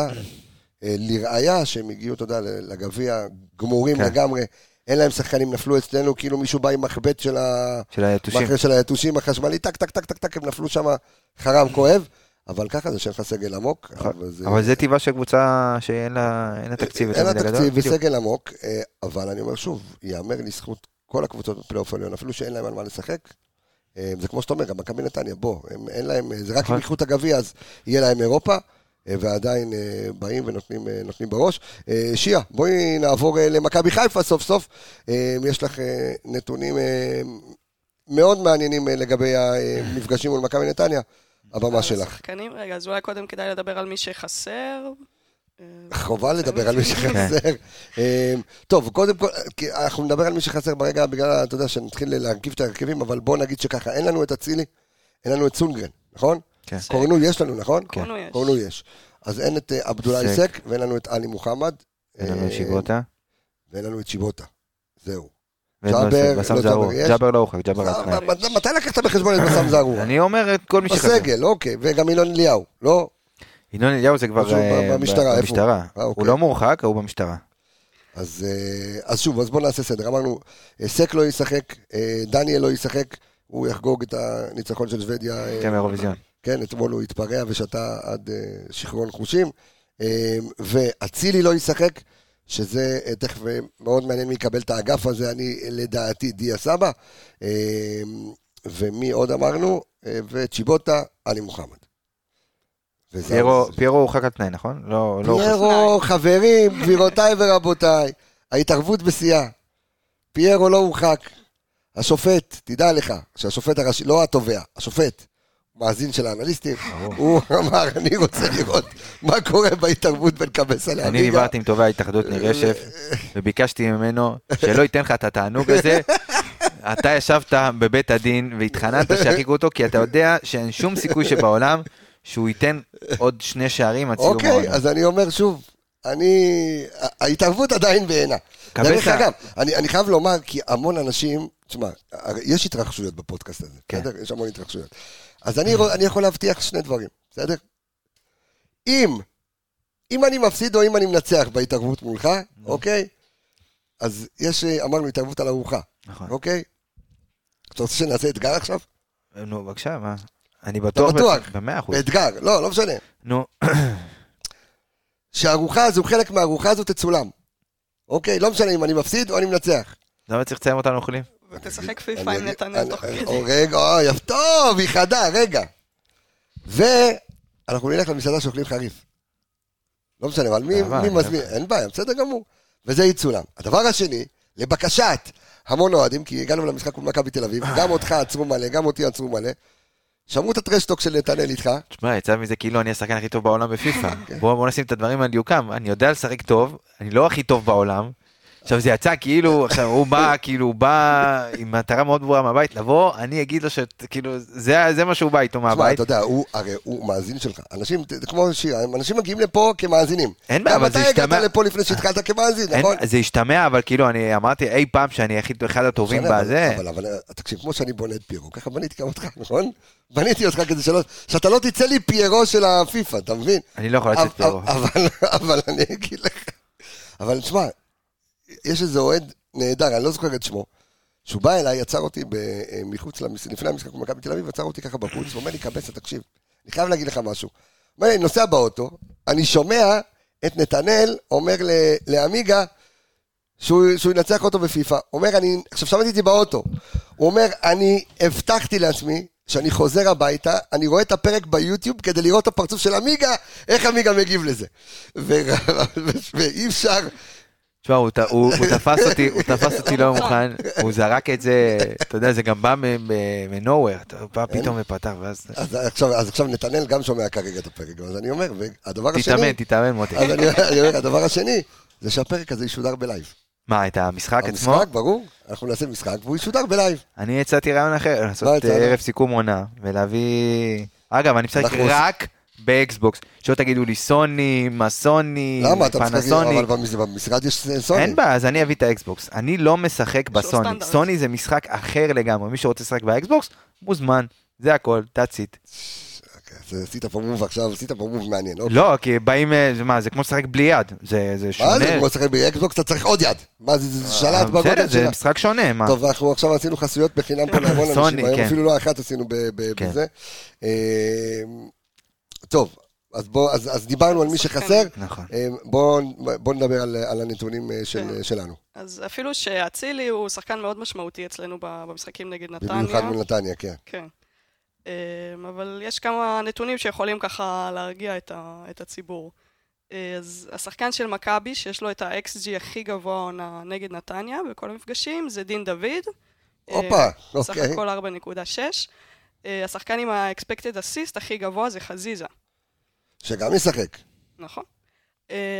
לראיה שהם הגיעו, אתה יודע, לגביע, גמורים לגמרי, אין להם שחקנים, נפלו אצלנו, כאילו מישהו בא עם מחבט של היתושים החשמלי, טק, טק, טק, טק, טק, הם נפלו שם חרם כואב, אבל ככה זה שלך סגל עמוק. אבל זה טבעה שקבוצה שאין לה תקציב. אין לה תקציב וסגל עמוק, אבל אני אומר שוב, יאמר לזכות כל הקבוצות בפלייאוף העליון, אפילו שאין להם על מה לשחק, זה כמו שאתה אומר, גם מכבי נתניה, בוא, אין להם, זה רק בזכות הגביע, אז יהיה להם אירופה, ועדיין באים ונותנים בראש. שירה, בואי נעבור למכבי חיפה סוף סוף, יש לך נתונים מאוד מעניינים לגבי המפגשים מול מכבי נתניה, הבמה שלך. רגע, אז אולי קודם כדאי לדבר על מי שחסר. חובה לדבר על מי שחסר. טוב, קודם כל, אנחנו נדבר על מי שחסר ברגע, בגלל, אתה יודע, שנתחיל להרכיב את הרכבים, אבל בואו נגיד שככה, אין לנו את הצילי, אין לנו את סונגרן, נכון? כן. קורנו יש לנו, נכון? קורנו יש. קורנו יש. אז אין את אבדולה איסק, ואין לנו את עלי מוחמד. אין לנו את שיבוטה. ואין לנו את שיבוטה. זהו. ג'אבר, לא ג'אבר, יש. ג'אבר לא אוכל, ג'אבר אסנאי. מתי לקחת בחשבון את בסם זרוע? אני אומר את כל מי שחסר. בסגל, אוקיי, וגם אילון אליהו, לא? אילון אליהו זה כבר במשטרה, הוא לא מורחק, הוא במשטרה. אז שוב, אז בואו נעשה סדר, אמרנו, סק לא ישחק, דניאל לא ישחק, הוא יחגוג את הניצחון של שוודיה. כן, מהאירוויזיון. כן, אתמול הוא התפרע ושתה עד שחרון חושים, ואצילי לא ישחק, שזה תכף מאוד מעניין מי יקבל את האגף הזה, אני לדעתי דיה סבא, ומי עוד אמרנו, וצ'יבוטה, עלי מוחמד. פירו הוא חק על תנאי, נכון? פירו, חברים, גבירותיי ורבותיי, ההתערבות בשיאה, פירו לא הורחק, השופט, תדע לך, שהשופט הראשי, לא התובע, השופט, מאזין של האנליסטים, הוא אמר, אני רוצה לראות מה קורה בהתערבות בין קבסה לאמיגה. אני דיברתי עם טובי ההתאחדות נרשף, וביקשתי ממנו שלא ייתן לך את התענוג הזה, אתה ישבת בבית הדין, והתחננת שיחיקו אותו, כי אתה יודע שאין שום סיכוי שבעולם, שהוא ייתן עוד שני שערים. אוקיי, אז אני אומר שוב, ההתערבות עדיין בעינה. דרך אגב, אני חייב לומר, כי המון אנשים, תשמע, יש התרחשויות בפודקאסט הזה, יש המון התרחשויות. אז אני, אני יכול להבטיח שני דברים, בסדר? אם, אם אני מפסיד או אם אני מנצח בהתערבות מולך, אוקיי? אז יש, אמרנו, התערבות על ארוחה, אוקיי? אתה רוצה שנעשה אתגר עכשיו? נו, בבקשה, מה? אני בטוח, במאה אחוז. באתגר, לא, לא משנה. נו. שהארוחה הזו, חלק מהארוחה הזו תצולם. אוקיי, לא משנה אם אני מפסיד או אני מנצח. למה צריך לציין אותנו אוכלים? תשחק פיפה עם נתניה תוך כדי. רגע, יפה, טוב, היא חדה, רגע. ואנחנו נלך למסעדה שאוכלים חריף. לא משנה, אבל מי מזמין? אין בעיה, בסדר גמור. וזה יצולם. הדבר השני, לבקשת המון אוהדים, כי הגענו למשחק מול מכבי תל אביב, גם אותך עצרו מלא, גם אותי עצרו מלא, שמעו את הטרשטוק של נתניה איתך. תשמע, יצא מזה כאילו אני השחקן הכי טוב בעולם בפיפה. בואו נשים את הדברים על דיוקם. אני יודע לשחק טוב, אני לא הכי טוב בעולם. עכשיו זה יצא כאילו, עכשיו הוא בא, כאילו הוא בא עם מטרה מאוד ברורה מהבית, לבוא, אני אגיד לו שכאילו, זה מה שהוא בא איתו מהבית. אתה יודע, הרי הוא מאזין שלך, אנשים, כמו שירה, אנשים מגיעים לפה כמאזינים. אין בעיה, אבל זה השתמע. אתה הגעת לפה לפני שהתחלת כמאזין, נכון? זה השתמע, אבל כאילו, אני אמרתי אי פעם שאני הכי אחד הטובים בזה. אבל תקשיב, כמו שאני בונה את פירו, ככה בניתי גם אותך, נכון? בניתי אותך כזה שלוש, שאתה לא תצא לי פירו של הפיפה, אתה מבין? אני לא יכול לצאת פירו. אבל אני אגיד לך. אבל תשמע, יש איזה אוהד נהדר, אני לא זוכר את שמו, שהוא בא אליי, יצר אותי מחוץ, לפני המשחק במכבי תל אביב, יצר אותי ככה בחוץ, הוא אומר לי, קבסה, תקשיב, אני חייב להגיד לך משהו. הוא אומר לי, אני נוסע באוטו, אני שומע את נתנאל, אומר לאמיגה, שהוא, שהוא ינצח אותו בפיפה, אומר, אני, עכשיו שמעתי אותי באוטו, הוא אומר, אני הבטחתי לעצמי, שאני חוזר הביתה, אני רואה את הפרק ביוטיוב כדי לראות את הפרצוף של אמיגה, איך אמיגה מגיב לזה. ואי אפשר... תשמע, הוא תפס אותי, הוא תפס אותי לא מוכן, הוא זרק את זה, אתה יודע, זה גם בא מנוהוור, אתה בא פתאום מפתח, ואז... אז עכשיו נתנאל גם שומע כרגע את הפרק, אז אני אומר, והדבר השני... תתאמן, תתאמן מוטי. אז אני אומר, הדבר השני, זה שהפרק הזה ישודר בלייב. מה, את המשחק עצמו? המשחק, ברור. אנחנו נעשה משחק, והוא ישודר בלייב. אני הצעתי רעיון אחר, לעשות ערב סיכום עונה, ולהביא... אגב, אני משחק רק באקסבוקס. שלא תגידו לי סוני, מסוני, פנסוני. אבל במשרד יש סוני. אין בה, אז אני אביא את האקסבוקס. אני לא משחק בסוני. סוני זה משחק אחר לגמרי. מי שרוצה לשחק באקסבוקס, מוזמן. זה הכל, תצית. עשית פה מוב עכשיו, עשית פה מוב מעניין. לא, כי באים, זה כמו ששחק בלי יד. זה שונה. מה זה כמו ששחק בלי אקסבוקס, אתה צריך עוד יד. מה זה, זה שלט בגודל שלה. זה משחק שונה. טוב, אנחנו עכשיו עשינו חסויות בחינם פה להרון אנשים. היום אפילו לא אחת עשינו בזה. טוב, אז דיברנו על מי שחסר. נכון. בואו נדבר על הנתונים שלנו. אז אפילו שהצילי הוא שחקן מאוד משמעותי אצלנו במשחקים נגד נתניה. במיוחד מנתניה, כן. כן. אבל יש כמה נתונים שיכולים ככה להרגיע את, ה, את הציבור. אז השחקן של מכבי, שיש לו את ה-אקס ג'י הכי גבוה נגד נתניה, בכל המפגשים, זה דין דוד. אופה, אוקיי. סך הכל ארבע נקודה שש. השחקן עם ה-expected assist הכי גבוה זה חזיזה. שגם ישחק. נכון.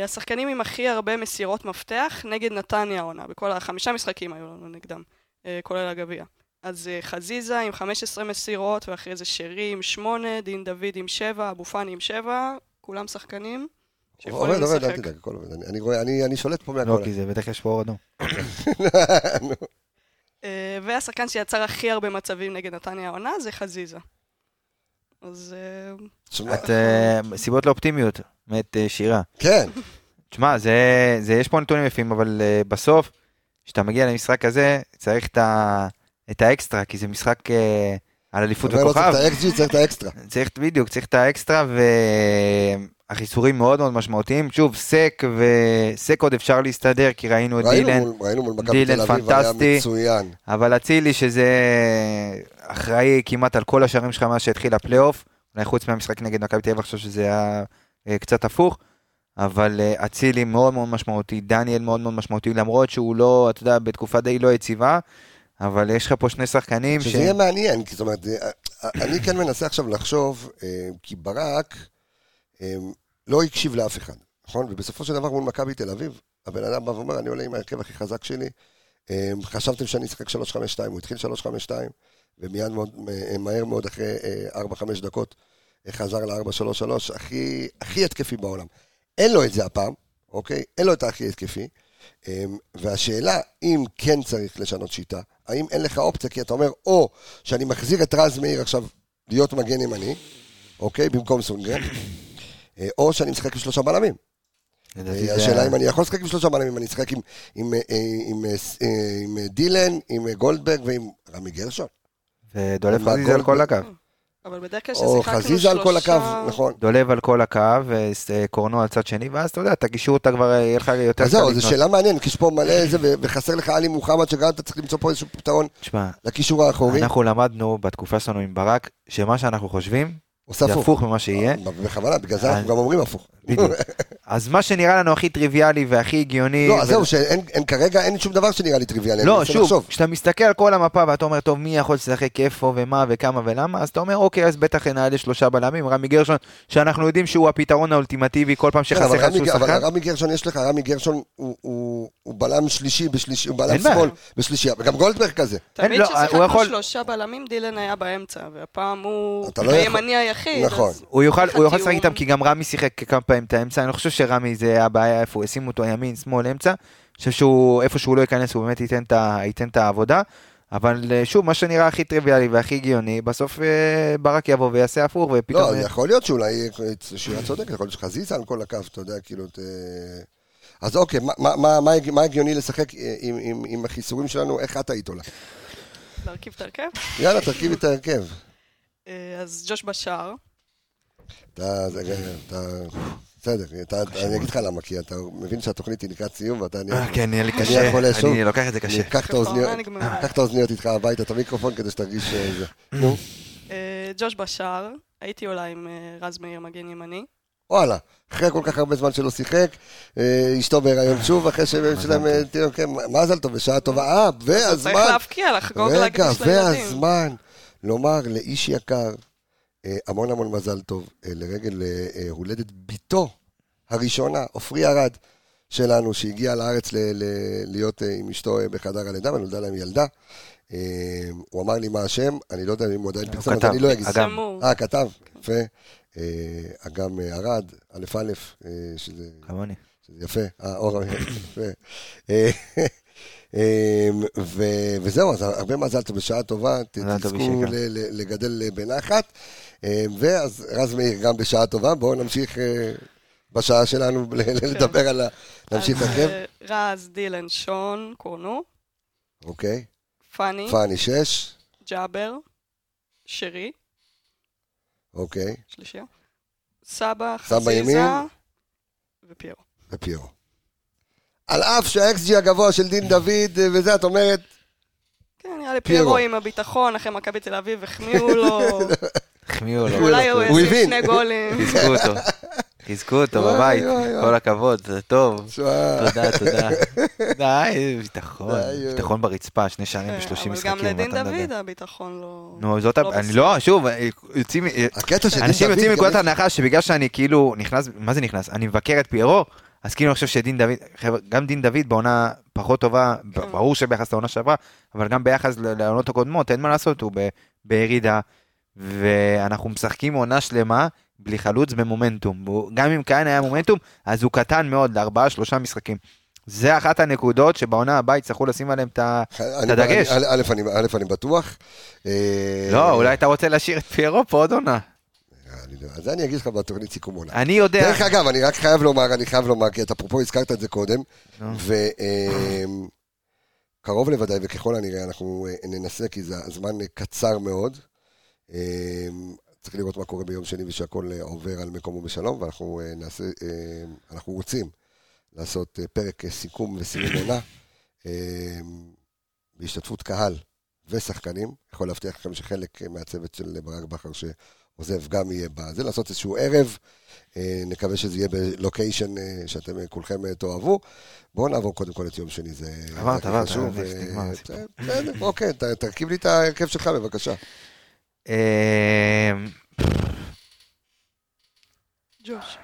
השחקנים עם הכי הרבה מסירות מפתח נגד נתניה עונה, בכל החמישה משחקים היו לנו נגדם, כולל הגביע. אז חזיזה עם חמש עשרה מסירות, ואחרי זה שרי עם שמונה, דין דוד עם שבע, אבופני עם שבע, כולם שחקנים שיכולים לשחק. עובד, עובד, אל תדאג, הכל עובד. אני שולט פה מהכל. לא, כי זה בטח יש פה אורנו. והשחקן שיצר הכי הרבה מצבים נגד נתניה העונה זה חזיזה. אז... סיבות לאופטימיות, באמת שירה. כן. תשמע, יש פה נתונים יפים, אבל בסוף, כשאתה מגיע למשחק הזה, צריך את ה... את האקסטרה, כי זה משחק על אליפות וכוכב. צריך את האקסטרה. צריך בדיוק, צריך את האקסטרה, והחיסורים מאוד מאוד משמעותיים. שוב, סק, וסק עוד אפשר להסתדר, כי ראינו את דילן, דילן פנטסטי, אבל הצילי שזה אחראי כמעט על כל השערים שלך מה שהתחיל הפלי אוף, אולי חוץ מהמשחק נגד מכבי תל אביב, חושב שזה היה קצת הפוך, אבל הצילי מאוד מאוד משמעותי, דניאל מאוד מאוד משמעותי, למרות שהוא לא, אתה יודע, בתקופה די לא יציבה, אבל יש לך פה שני שחקנים שזה ש... יהיה מעניין, זאת אומרת, אני כן מנסה עכשיו לחשוב, כי ברק לא הקשיב לאף אחד, נכון? ובסופו של דבר מול מכבי תל אביב, הבן אדם בא ואומר, אני עולה עם ההרכב הכי חזק שלי, חשבתם שאני אשחק שלוש חמש שתיים, הוא התחיל שלוש חמש שתיים, ומיד מהר מאוד אחרי ארבע חמש דקות, חזר ל-ארבע שלוש שלוש, הכי, הכי התקפי בעולם. אין לו את זה הפעם, אוקיי? אין לו את הכי התקפי, והשאלה, אם כן צריך לשנות שיטה, האם אין לך אופציה, כי אתה אומר, או שאני מחזיר את רז מאיר עכשיו להיות מגן ימני, אוקיי, במקום סונגרן, או שאני משחק עם שלושה בלמים. השאלה אם אני יכול לשחק עם שלושה בלמים, אני משחק עם דילן, עם גולדברג ועם רמי גרשון. ודולב חזיזה על כל הקו. אבל בדרך כלל ששיחקנו שלושה... דולב על כל הקו, קורנו על צד שני, ואז אתה יודע, תגישו אותה כבר, יהיה לך יותר... אז זהו, זו שאלה מעניין, כשפה מלא זה, וחסר לך עלי מוחמד, שגם אתה צריך למצוא פה איזשהו פתרון לקישור האחורי. אנחנו למדנו בתקופה שלנו עם ברק, שמה שאנחנו חושבים, זה הפוך ממה שיהיה. וחבלה, בגלל זה אנחנו גם אומרים הפוך. אז מה שנראה לנו הכי טריוויאלי והכי הגיוני... לא, זהו, שכרגע אין שום דבר שנראה לי טריוויאלי. לא, שוב, כשאתה מסתכל על כל המפה ואתה אומר, טוב, מי יכול לשחק איפה ומה וכמה ולמה, אז אתה אומר, אוקיי, אז בטח נעלה שלושה בלמים, רמי גרשון, שאנחנו יודעים שהוא הפתרון האולטימטיבי כל פעם שחסר חד שהוא שחקן. אבל רמי גרשון יש לך, רמי גרשון הוא בלם שלישי, הוא בלם שמאל בשלישי, וגם גולדברג כזה. תמיד ששחקנו שלושה בלמים, דילן היה באמצע, והפעם הוא הימני היחיד. הוא יוכל לשחק איתם, כי גם רמי שיחק כמה פעמים את האמצע, אני חושב שרמי זה הבעיה, איפה הוא ישים אותו ימין, שמאל, אמצע, איפה שהוא לא ייכנס, הוא באמת ייתן את העבודה, אבל שוב, מה שנראה הכי טריוויאלי והכי הגיוני, בסוף ברק יבוא ויעשה הפוך, ופתאום... לא, יכול להיות שאולי שיהיה צודק, יכול להיות שחזיזה על כל הקו, אתה יודע, כאילו... אז אוקיי, מה הגיוני לשחק עם החיסורים שלנו, איך אתה איתו לה? להרכיב את הרכב? יאללה, תרכיב את הרכב. אז ג'וש בשער. אתה... בסדר, אני אגיד לך למה, כי אתה מבין שהתוכנית היא לקראת סיום, ואתה נהיה לי קשה, קח את האוזניות איתך הביתה, את המיקרופון כדי שתרגיש איזה. ג'וש בשער, הייתי אולי עם רז מאיר מגן ימני. וואלה, אחרי כל כך הרבה זמן שלא שיחק, אשתו בהיריון שוב, אחרי שלהם, מזל טוב, בשעה טובה, והזמן, צריך להפקיע, לחגוג להגיד של הילדים. והזמן, לומר לאיש יקר, המון המון מזל טוב לרגל הולדת ביתו הראשונה, אופרי ארד שלנו, שהגיעה לארץ להיות עם אשתו בחדר הלידה, ואני נולדה להם ילדה. הוא אמר לי מה השם, אני לא יודע אם הוא עדיין פרסם, אז אני לא אגיד. אה, כתב, יפה. אגם ארד, א' א', שזה יפה, אור אמיגה, יפה. וזהו, אז הרבה מזל טוב בשעה טובה, תזכו לגדל בנחת, ואז רז מאיר גם בשעה טובה, בואו נמשיך בשעה שלנו לדבר על להמשיך לכם. רז, דילן, שון, קורנו. אוקיי. פני. פני שש. ג'אבר. שרי. אוקיי. שלישיה. סבא, חזיזה. ופיירו. ופיירו. על אף שהאקס-ג'י הגבוה של דין דוד, וזה, את אומרת... כן, נראה לי פיירו עם הביטחון, אחרי מכבי תל אביב, החמיאו לו... החמיאו לו. אולי הוא עושה שני גולים. תזכו אותו. תזכו אותו בבית. כל הכבוד, זה טוב. תודה, תודה. די, ביטחון. ביטחון ברצפה, שני שערים ושלושים משחקים. אבל גם לדין דוד הביטחון לא... נו, זאת... אני לא, שוב, אנשים יוצאים מנקודת הנחה, שבגלל שאני כאילו נכנס... מה זה נכנס? אני מבקר את פיירו. אז כאילו אני חושב שדין דוד, גם דין דוד בעונה פחות טובה, ברור שביחס לעונה שעברה, אבל גם ביחס לעונות הקודמות, אין מה לעשות, הוא בירידה, ואנחנו משחקים עונה שלמה, בלי חלוץ במומנטום, גם אם כאן היה מומנטום, אז הוא קטן מאוד, לארבעה, שלושה משחקים. זה אחת הנקודות שבעונה הבאה יצטרכו לשים עליהם את הדגש. א', אני בטוח. לא, אולי אתה רוצה להשאיר את פיירו פה עוד עונה. אז אני אגיד לך בתוכנית סיכום עונה. אני יודע. דרך אגב, אני רק חייב לומר, אני חייב לומר, כי אתה אפרופו הזכרת את זה קודם, וקרוב לוודאי, וככל הנראה, אנחנו ננסה, כי זה הזמן קצר מאוד. צריך לראות מה קורה ביום שני, ושהכל עובר על מקומו בשלום, ואנחנו נעשה, אנחנו רוצים לעשות פרק סיכום וסיום עונה, בהשתתפות קהל ושחקנים. יכול להבטיח לכם שחלק מהצוות של ברק בחר ש... עוזב גם יהיה בזה, לעשות איזשהו ערב, נקווה שזה יהיה בלוקיישן שאתם כולכם תאהבו, בואו נעבור קודם כל את יום שני, זה חשוב. אוקיי, תרכיב לי את ההרכב שלך בבקשה. ג'וש.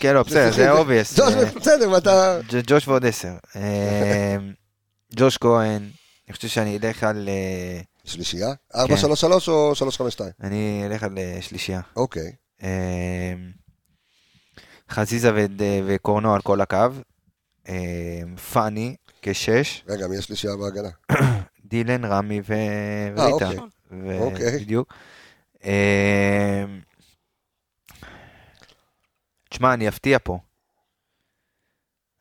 כן, לא, בסדר, זה אובייס. ג'וש, בסדר, ואתה... ג'וש ועוד עשר. ג'וש כהן, אני חושב שאני אלך על... שלישייה? ארבע שלוש שלוש או שלוש חמש שתיים? אני אלך על שלישייה. אוקיי. חזיזה וקורנו על כל הקו. פני כשש. רגע, מי השלישייה בהגנה? דילן, רמי וריטה. אוקיי. בדיוק. תשמע, אני אפתיע פה.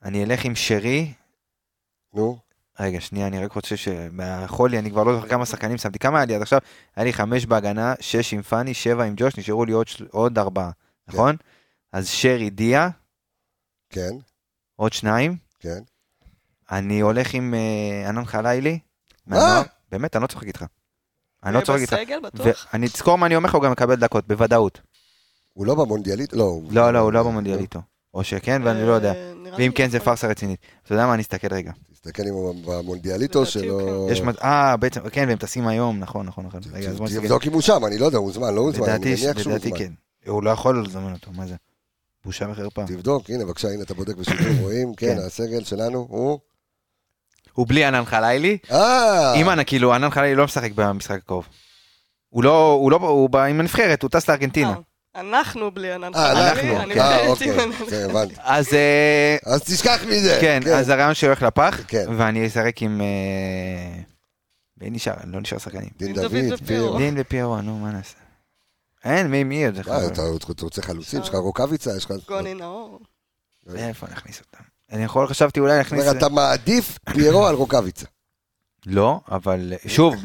אני אלך עם שרי. נו. רגע, שנייה, אני רק רוצה שמהחולי, אני כבר לא זוכר כמה שחקנים שמתי, כמה היה לי עד עכשיו? היה לי חמש בהגנה, שש עם פני, שבע עם ג'וש, נשארו לי עוד ארבעה, נכון? אז שרי דיה, כן. עוד שניים, כן. אני הולך עם ענן חלילי, באמת, אני לא צוחק איתך. אני לא צוחק איתך. ואני תזכור מה אני אומר לך, הוא גם מקבל דקות, בוודאות. הוא לא במונדיאליטו? לא, לא, הוא לא במונדיאליטו. או שכן, ואני לא יודע. ואם כן, זה פרסה רצינית. אתה יודע מה, אני אסתכל רגע. תסתכל עם המונדיאליטו שלו. אה, בעצם, כן, והם תשים היום, נכון, נכון, נכון. תבדוק אם הוא שם, אני לא יודע, הוא זמן, לא הוא זמן. לדעתי, כן. הוא לא יכול לזמן אותו, מה זה? בושה וחרפה. תבדוק, הנה, בבקשה, הנה, אתה בודק בשיתוף, רואים, כן, הסגל שלנו, הוא... הוא בלי ענן חלילי. אימן, כאילו, ענן חלילי לא משחק במשחק הקרוב. הוא לא, הוא לא, הוא בא עם הנבחרת, הוא טס לארגנטינה. אנחנו בלי ענן חלילי, אני מבחרת עם ענן חלילי. אז... אז תשכח מזה. כן, אז הרעיון שהולך לפח, ואני אשרק עם... נשאר, לא נשאר שחקנים. דין דוד. דין ופירו, נו, מה נעשה? אין, מי מי עוד? אתה רוצה חלוצים, יש לך רוקביצה, יש לך... גוני נאור. איפה נכניס אותם? אני יכול, חשבתי אולי נכניס... זאת אומרת, אתה מעדיף פירו על רוקביצה. לא, אבל שוב,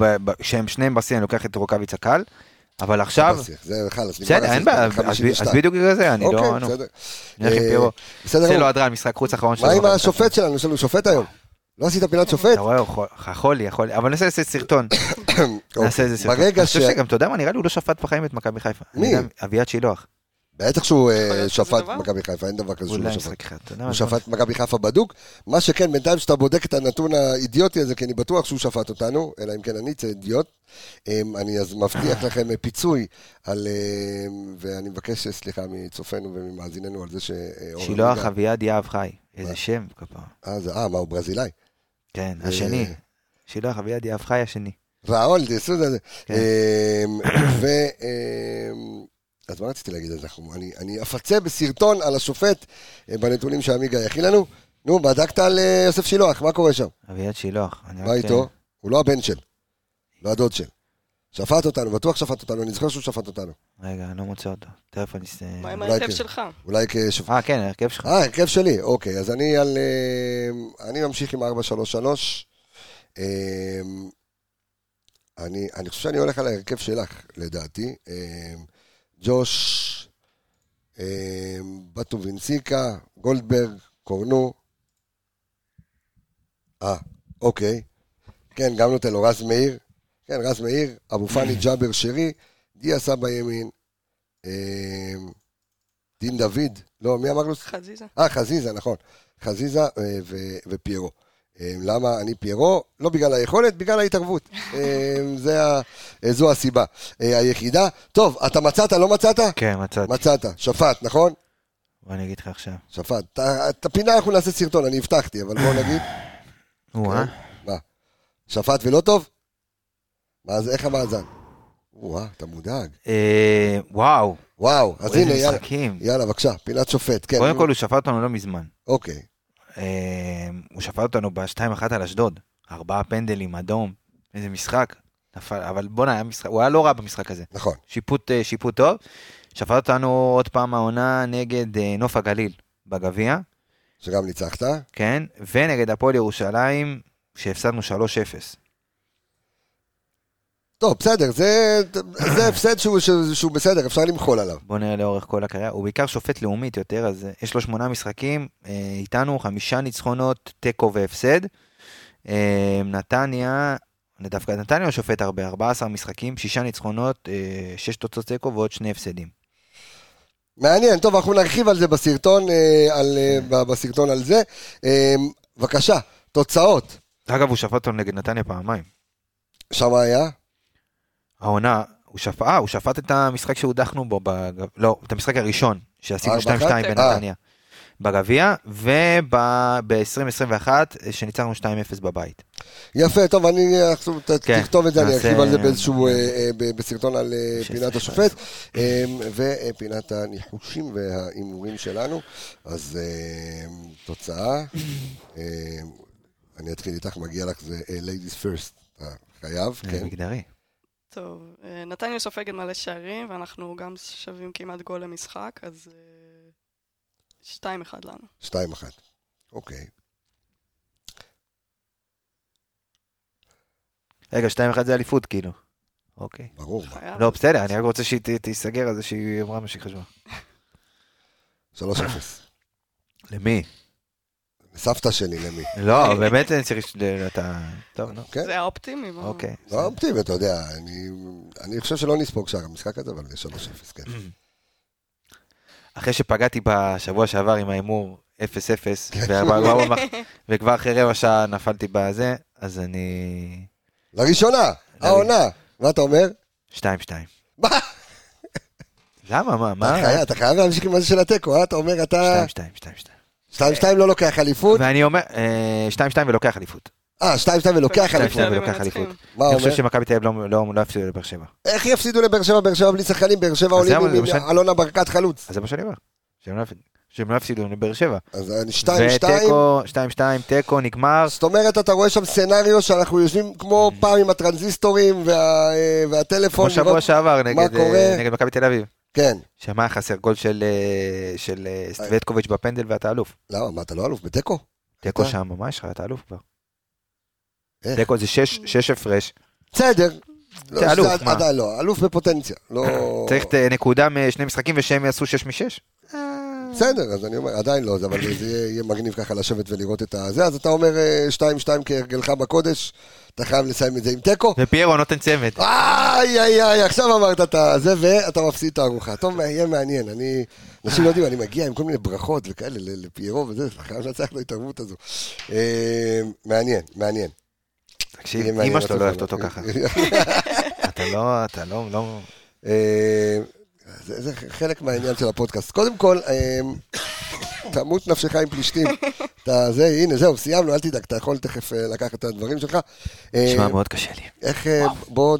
שהם שניהם בסין, אני לוקח את רוקביצה קל, אבל עכשיו... זה חלס, נגמר לעשות. אז בדיוק כזה, אני לא... אוקיי, בסדר. נלך עם פירו. זה לא עדרן, משחק חוץ אחרון שלנו. מה עם השופט שלנו? יש לנו שופט היום. לא עשית פינת שופט? אתה רואה, יכול לי, יכול לי. אבל נעשה איזה סרטון. נעשה איזה סרטון. ברגע ש... גם אתה יודע מה, נראה לי הוא לא שפט בחיים את מכבי חיפה. מי? אביעד שילוח. בטח שהוא שפט מכבי חיפה, אין דבר כזה שהוא שפט. הוא שפט מכבי חיפה בדוק. מה שכן, בינתיים שאתה בודק את הנתון האידיוטי הזה, כי אני בטוח שהוא שפט אותנו, אלא אם כן אני צא אידיוט. אני אז מבטיח לכם פיצוי על... ואני מבקש סליחה מצופנו וממאזיננו על זה ש... שילוח אביעד יאב חי. איזה שם כפה. אה, מה, הוא ברזילאי? כן, השני. שילוח אביעד יאב חי השני. והעול, זה סוד הזה. ו... אז מה רציתי להגיד את אנחנו? אני, אני אפצה בסרטון על השופט בנתונים שהאמיגה יכין לנו. נו, בדקת על יוסף שילוח, מה קורה שם? אביעד שילוח. מה איתו? כן. הוא לא הבן של, לא הדוד של. שפט אותנו, בטוח שפט אותנו, אני זוכר שהוא שפט אותנו. רגע, אני לא מוצא אותו. טרפון נסתה... מה עם הרכב שלך? אולי כשפט... אה, כן, הרכב שלך. אה, הרכב שלי, אוקיי. אז אני על... אני ממשיך עם ארבע שלוש שלוש. אני, אני חושב שאני הולך על הרכב שלך, לדעתי. ג'וש, בטו וינסיקה, גולדברג, קורנו. אה, אוקיי. כן, גם נותן לו רז מאיר. כן, רז מאיר, אבו פני, ג'אבר שרי, דיה סבא ימין, דין דוד, לא, מי אמר לו? חזיזה. אה, חזיזה, נכון. חזיזה ופיירו. למה אני פיירו? לא בגלל היכולת, בגלל ההתערבות. זו הסיבה היחידה. טוב, אתה מצאת, לא מצאת? כן, מצאתי. מצאת, שפט, נכון? בוא נגיד לך עכשיו. שפט. את הפינה אנחנו נעשה סרטון, אני הבטחתי, אבל בוא נגיד. וואה. מה? שפט ולא טוב? מה זה, איך המאזן? וואה, אתה מודאג. וואו. וואו, אז הנה, יאללה. יאללה, בבקשה, פינת שופט. קודם כל, הוא שפט אותנו לא מזמן. אוקיי. הוא שפט אותנו ב-שתיים אחת על אשדוד, ארבעה פנדלים, אדום, איזה משחק, אבל בוא נהיה משחק, הוא היה לא רע במשחק הזה, נכון. שיפוט, שיפוט טוב, שפט אותנו עוד פעם העונה נגד נוף הגליל בגביע, שגם ניצחת, כן, ונגד הפועל ירושלים, שהפסדנו שלוש אפס, טוב, בסדר, זה, זה הפסד שהוא, שהוא בסדר, אפשר למחול עליו. בוא נראה לאורך כל הקריירה, הוא בעיקר שופט לאומית יותר, אז יש לו שמונה משחקים, איתנו חמישה ניצחונות, טקו והפסד. נתניה, דווקא נתניה הוא שופט הרבה, ארבעה עשר משחקים, שישה ניצחונות, שש תוצאות טקו ועוד שני הפסדים. מעניין, טוב, אנחנו נרחיב על זה בסרטון, על, בסרטון על זה. בבקשה, תוצאות. אגב, הוא שפט אותו נגד נתניה פעמיים. שם היה? העונה, הוא שפט, הוא שפט את המשחק שהודחנו בו, לא, את המשחק הראשון, שעשינו שתיים שתיים בנתניה, בגביע, וב-עשרים עשרים ואחת, שניצחנו שתיים אפס בבית. יפה, טוב, אני תכתוב את זה, אני ארחיב על זה באיזשהו, בסרטון על פינת השופט, ופינת הניחושים והאימורים שלנו, אז תוצאה, אני אתחיל איתך, מגיע לך, זה ladies first, חייב, כן. מגדרי. טוב, נתניה סופגת מלא שערים, ואנחנו גם שווים כמעט גול למשחק, אז שתיים אחד לנו. שתיים אחת, אוקיי. רגע, שתיים אחת זה אליפות, כאילו. אוקיי. ברור. לא, בסדר, אני רק רוצה שהיא תיסגר על זה שהיא אמרה מה שהיא חשבה. שלוש אפס. למי? סבתא שלי, למי? לא, באמת אני צריך שאתה... טוב, נו. זה האופטימי. אוקיי. זה האופטימי, אתה יודע. אני חושב שלא נספוג שער המשחק הזה, אבל זה שלוש אפס, כן. אחרי שפגעתי בשבוע שעבר עם האימור אפס אפס, וכבר אחרי רבע שעה נפלתי בזה, אז אני... לראשונה, העונה, מה אתה אומר? שתיים שתיים. מה? למה, מה? אתה חייב להמשיך עם הזה של הטקו, אתה אומר אתה... שתיים שתיים. שתיים שתיים לא לוקח אליפות? ואני אומר, שתיים שתיים ולוקח אליפות. אה, שתיים שתיים ולוקח אליפות. ולוקח אליפות. אני חושב שמכבי תל אביב לא יפסידו לבאר שבע. איך יפסידו לבאר שבע? באר שבע בלי שחקנים, באר שבע עולים עם אלונה ברקת חלוץ. אז זה מה שאני אומר. שהם לא יפסידו לבאר שבע. אז אני שתיים שתיים. שתיים שתיים, טקו, נגמר. זאת אומרת, אתה רואה שם סצנריו שאנחנו יושבים כמו פעם עם הטרנזיסטורים והטלפון. כמו שבוע שעבר נגד מכבי תל אביב. כן. שמה חסר גול של סטוויטקוביץ' בפנדל ואתה אלוף. לא, מה אתה לא אלוף? בטקו. טקו שם ממש, אתה אלוף כבר. דקו זה שש, שש הפרש. בסדר. אלוף, מה? עדיין לא, אלוף בפוטנציה. צריך נקודה משני משחקים ושהם יעשו שש משש? בסדר, אז אני אומר, עדיין לא, אבל זה יהיה מגניב ככה לשבת ולראות את זה. אז אתה אומר שתיים שתיים כהרגלך בקודש, אתה חייב לסיים את זה עם דקו. ופיירו נותן צמד. איי, איי, איי, עכשיו אמרת אתה זה, ואתה מפסיד את הארוחה. טוב, יהיה מעניין, אני... אנשים לא יודעים, אני מגיע עם כל מיני ברכות וכאלה לפיירו וזה, חייב לצלח לו התערבות הזו. מעניין, מעניין. תקשיב, אמא שלו לא אוהבת אותו ככה. אתה לא, אתה לא, לא... זה חלק מהעניין של הפודקאסט. קודם כל, תמות נפשך עם פלישתים. הנה, זהו, סיימנו, אל תדאג, אתה יכול תכף לקחת את הדברים שלך. נשמע מאוד קשה לי. איך, בוא,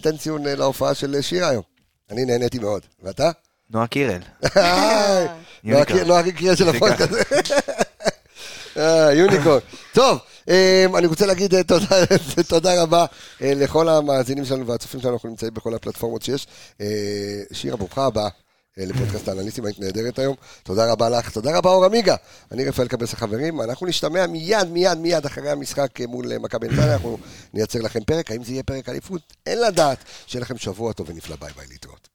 תן ציון להופעה של שירה היום. אני נהניתי מאוד. ואתה? נועה קירל. נועה קירל של הפודקאסט. יוניקורן. טוב. אני רוצה להגיד תודה רבה לכל המאזינים שלנו והצופים שלנו, אנחנו נמצאים בכל הפלטפורמות שיש. שירה, ברוכה הבאה לפודקאסט האנליסטים, היית נהדרת היום, תודה רבה לך, תודה רבה אור אמיגה, אני רפאל קבסה חברים, אנחנו נשתמע מיד מיד מיד אחרי המשחק מול מכבי נתניה, אנחנו נייצר לכם פרק, האם זה יהיה פרק אליפות? אין לדעת, שיהיה לכם שבוע טוב ונפלא, ביי ביי, להתראות.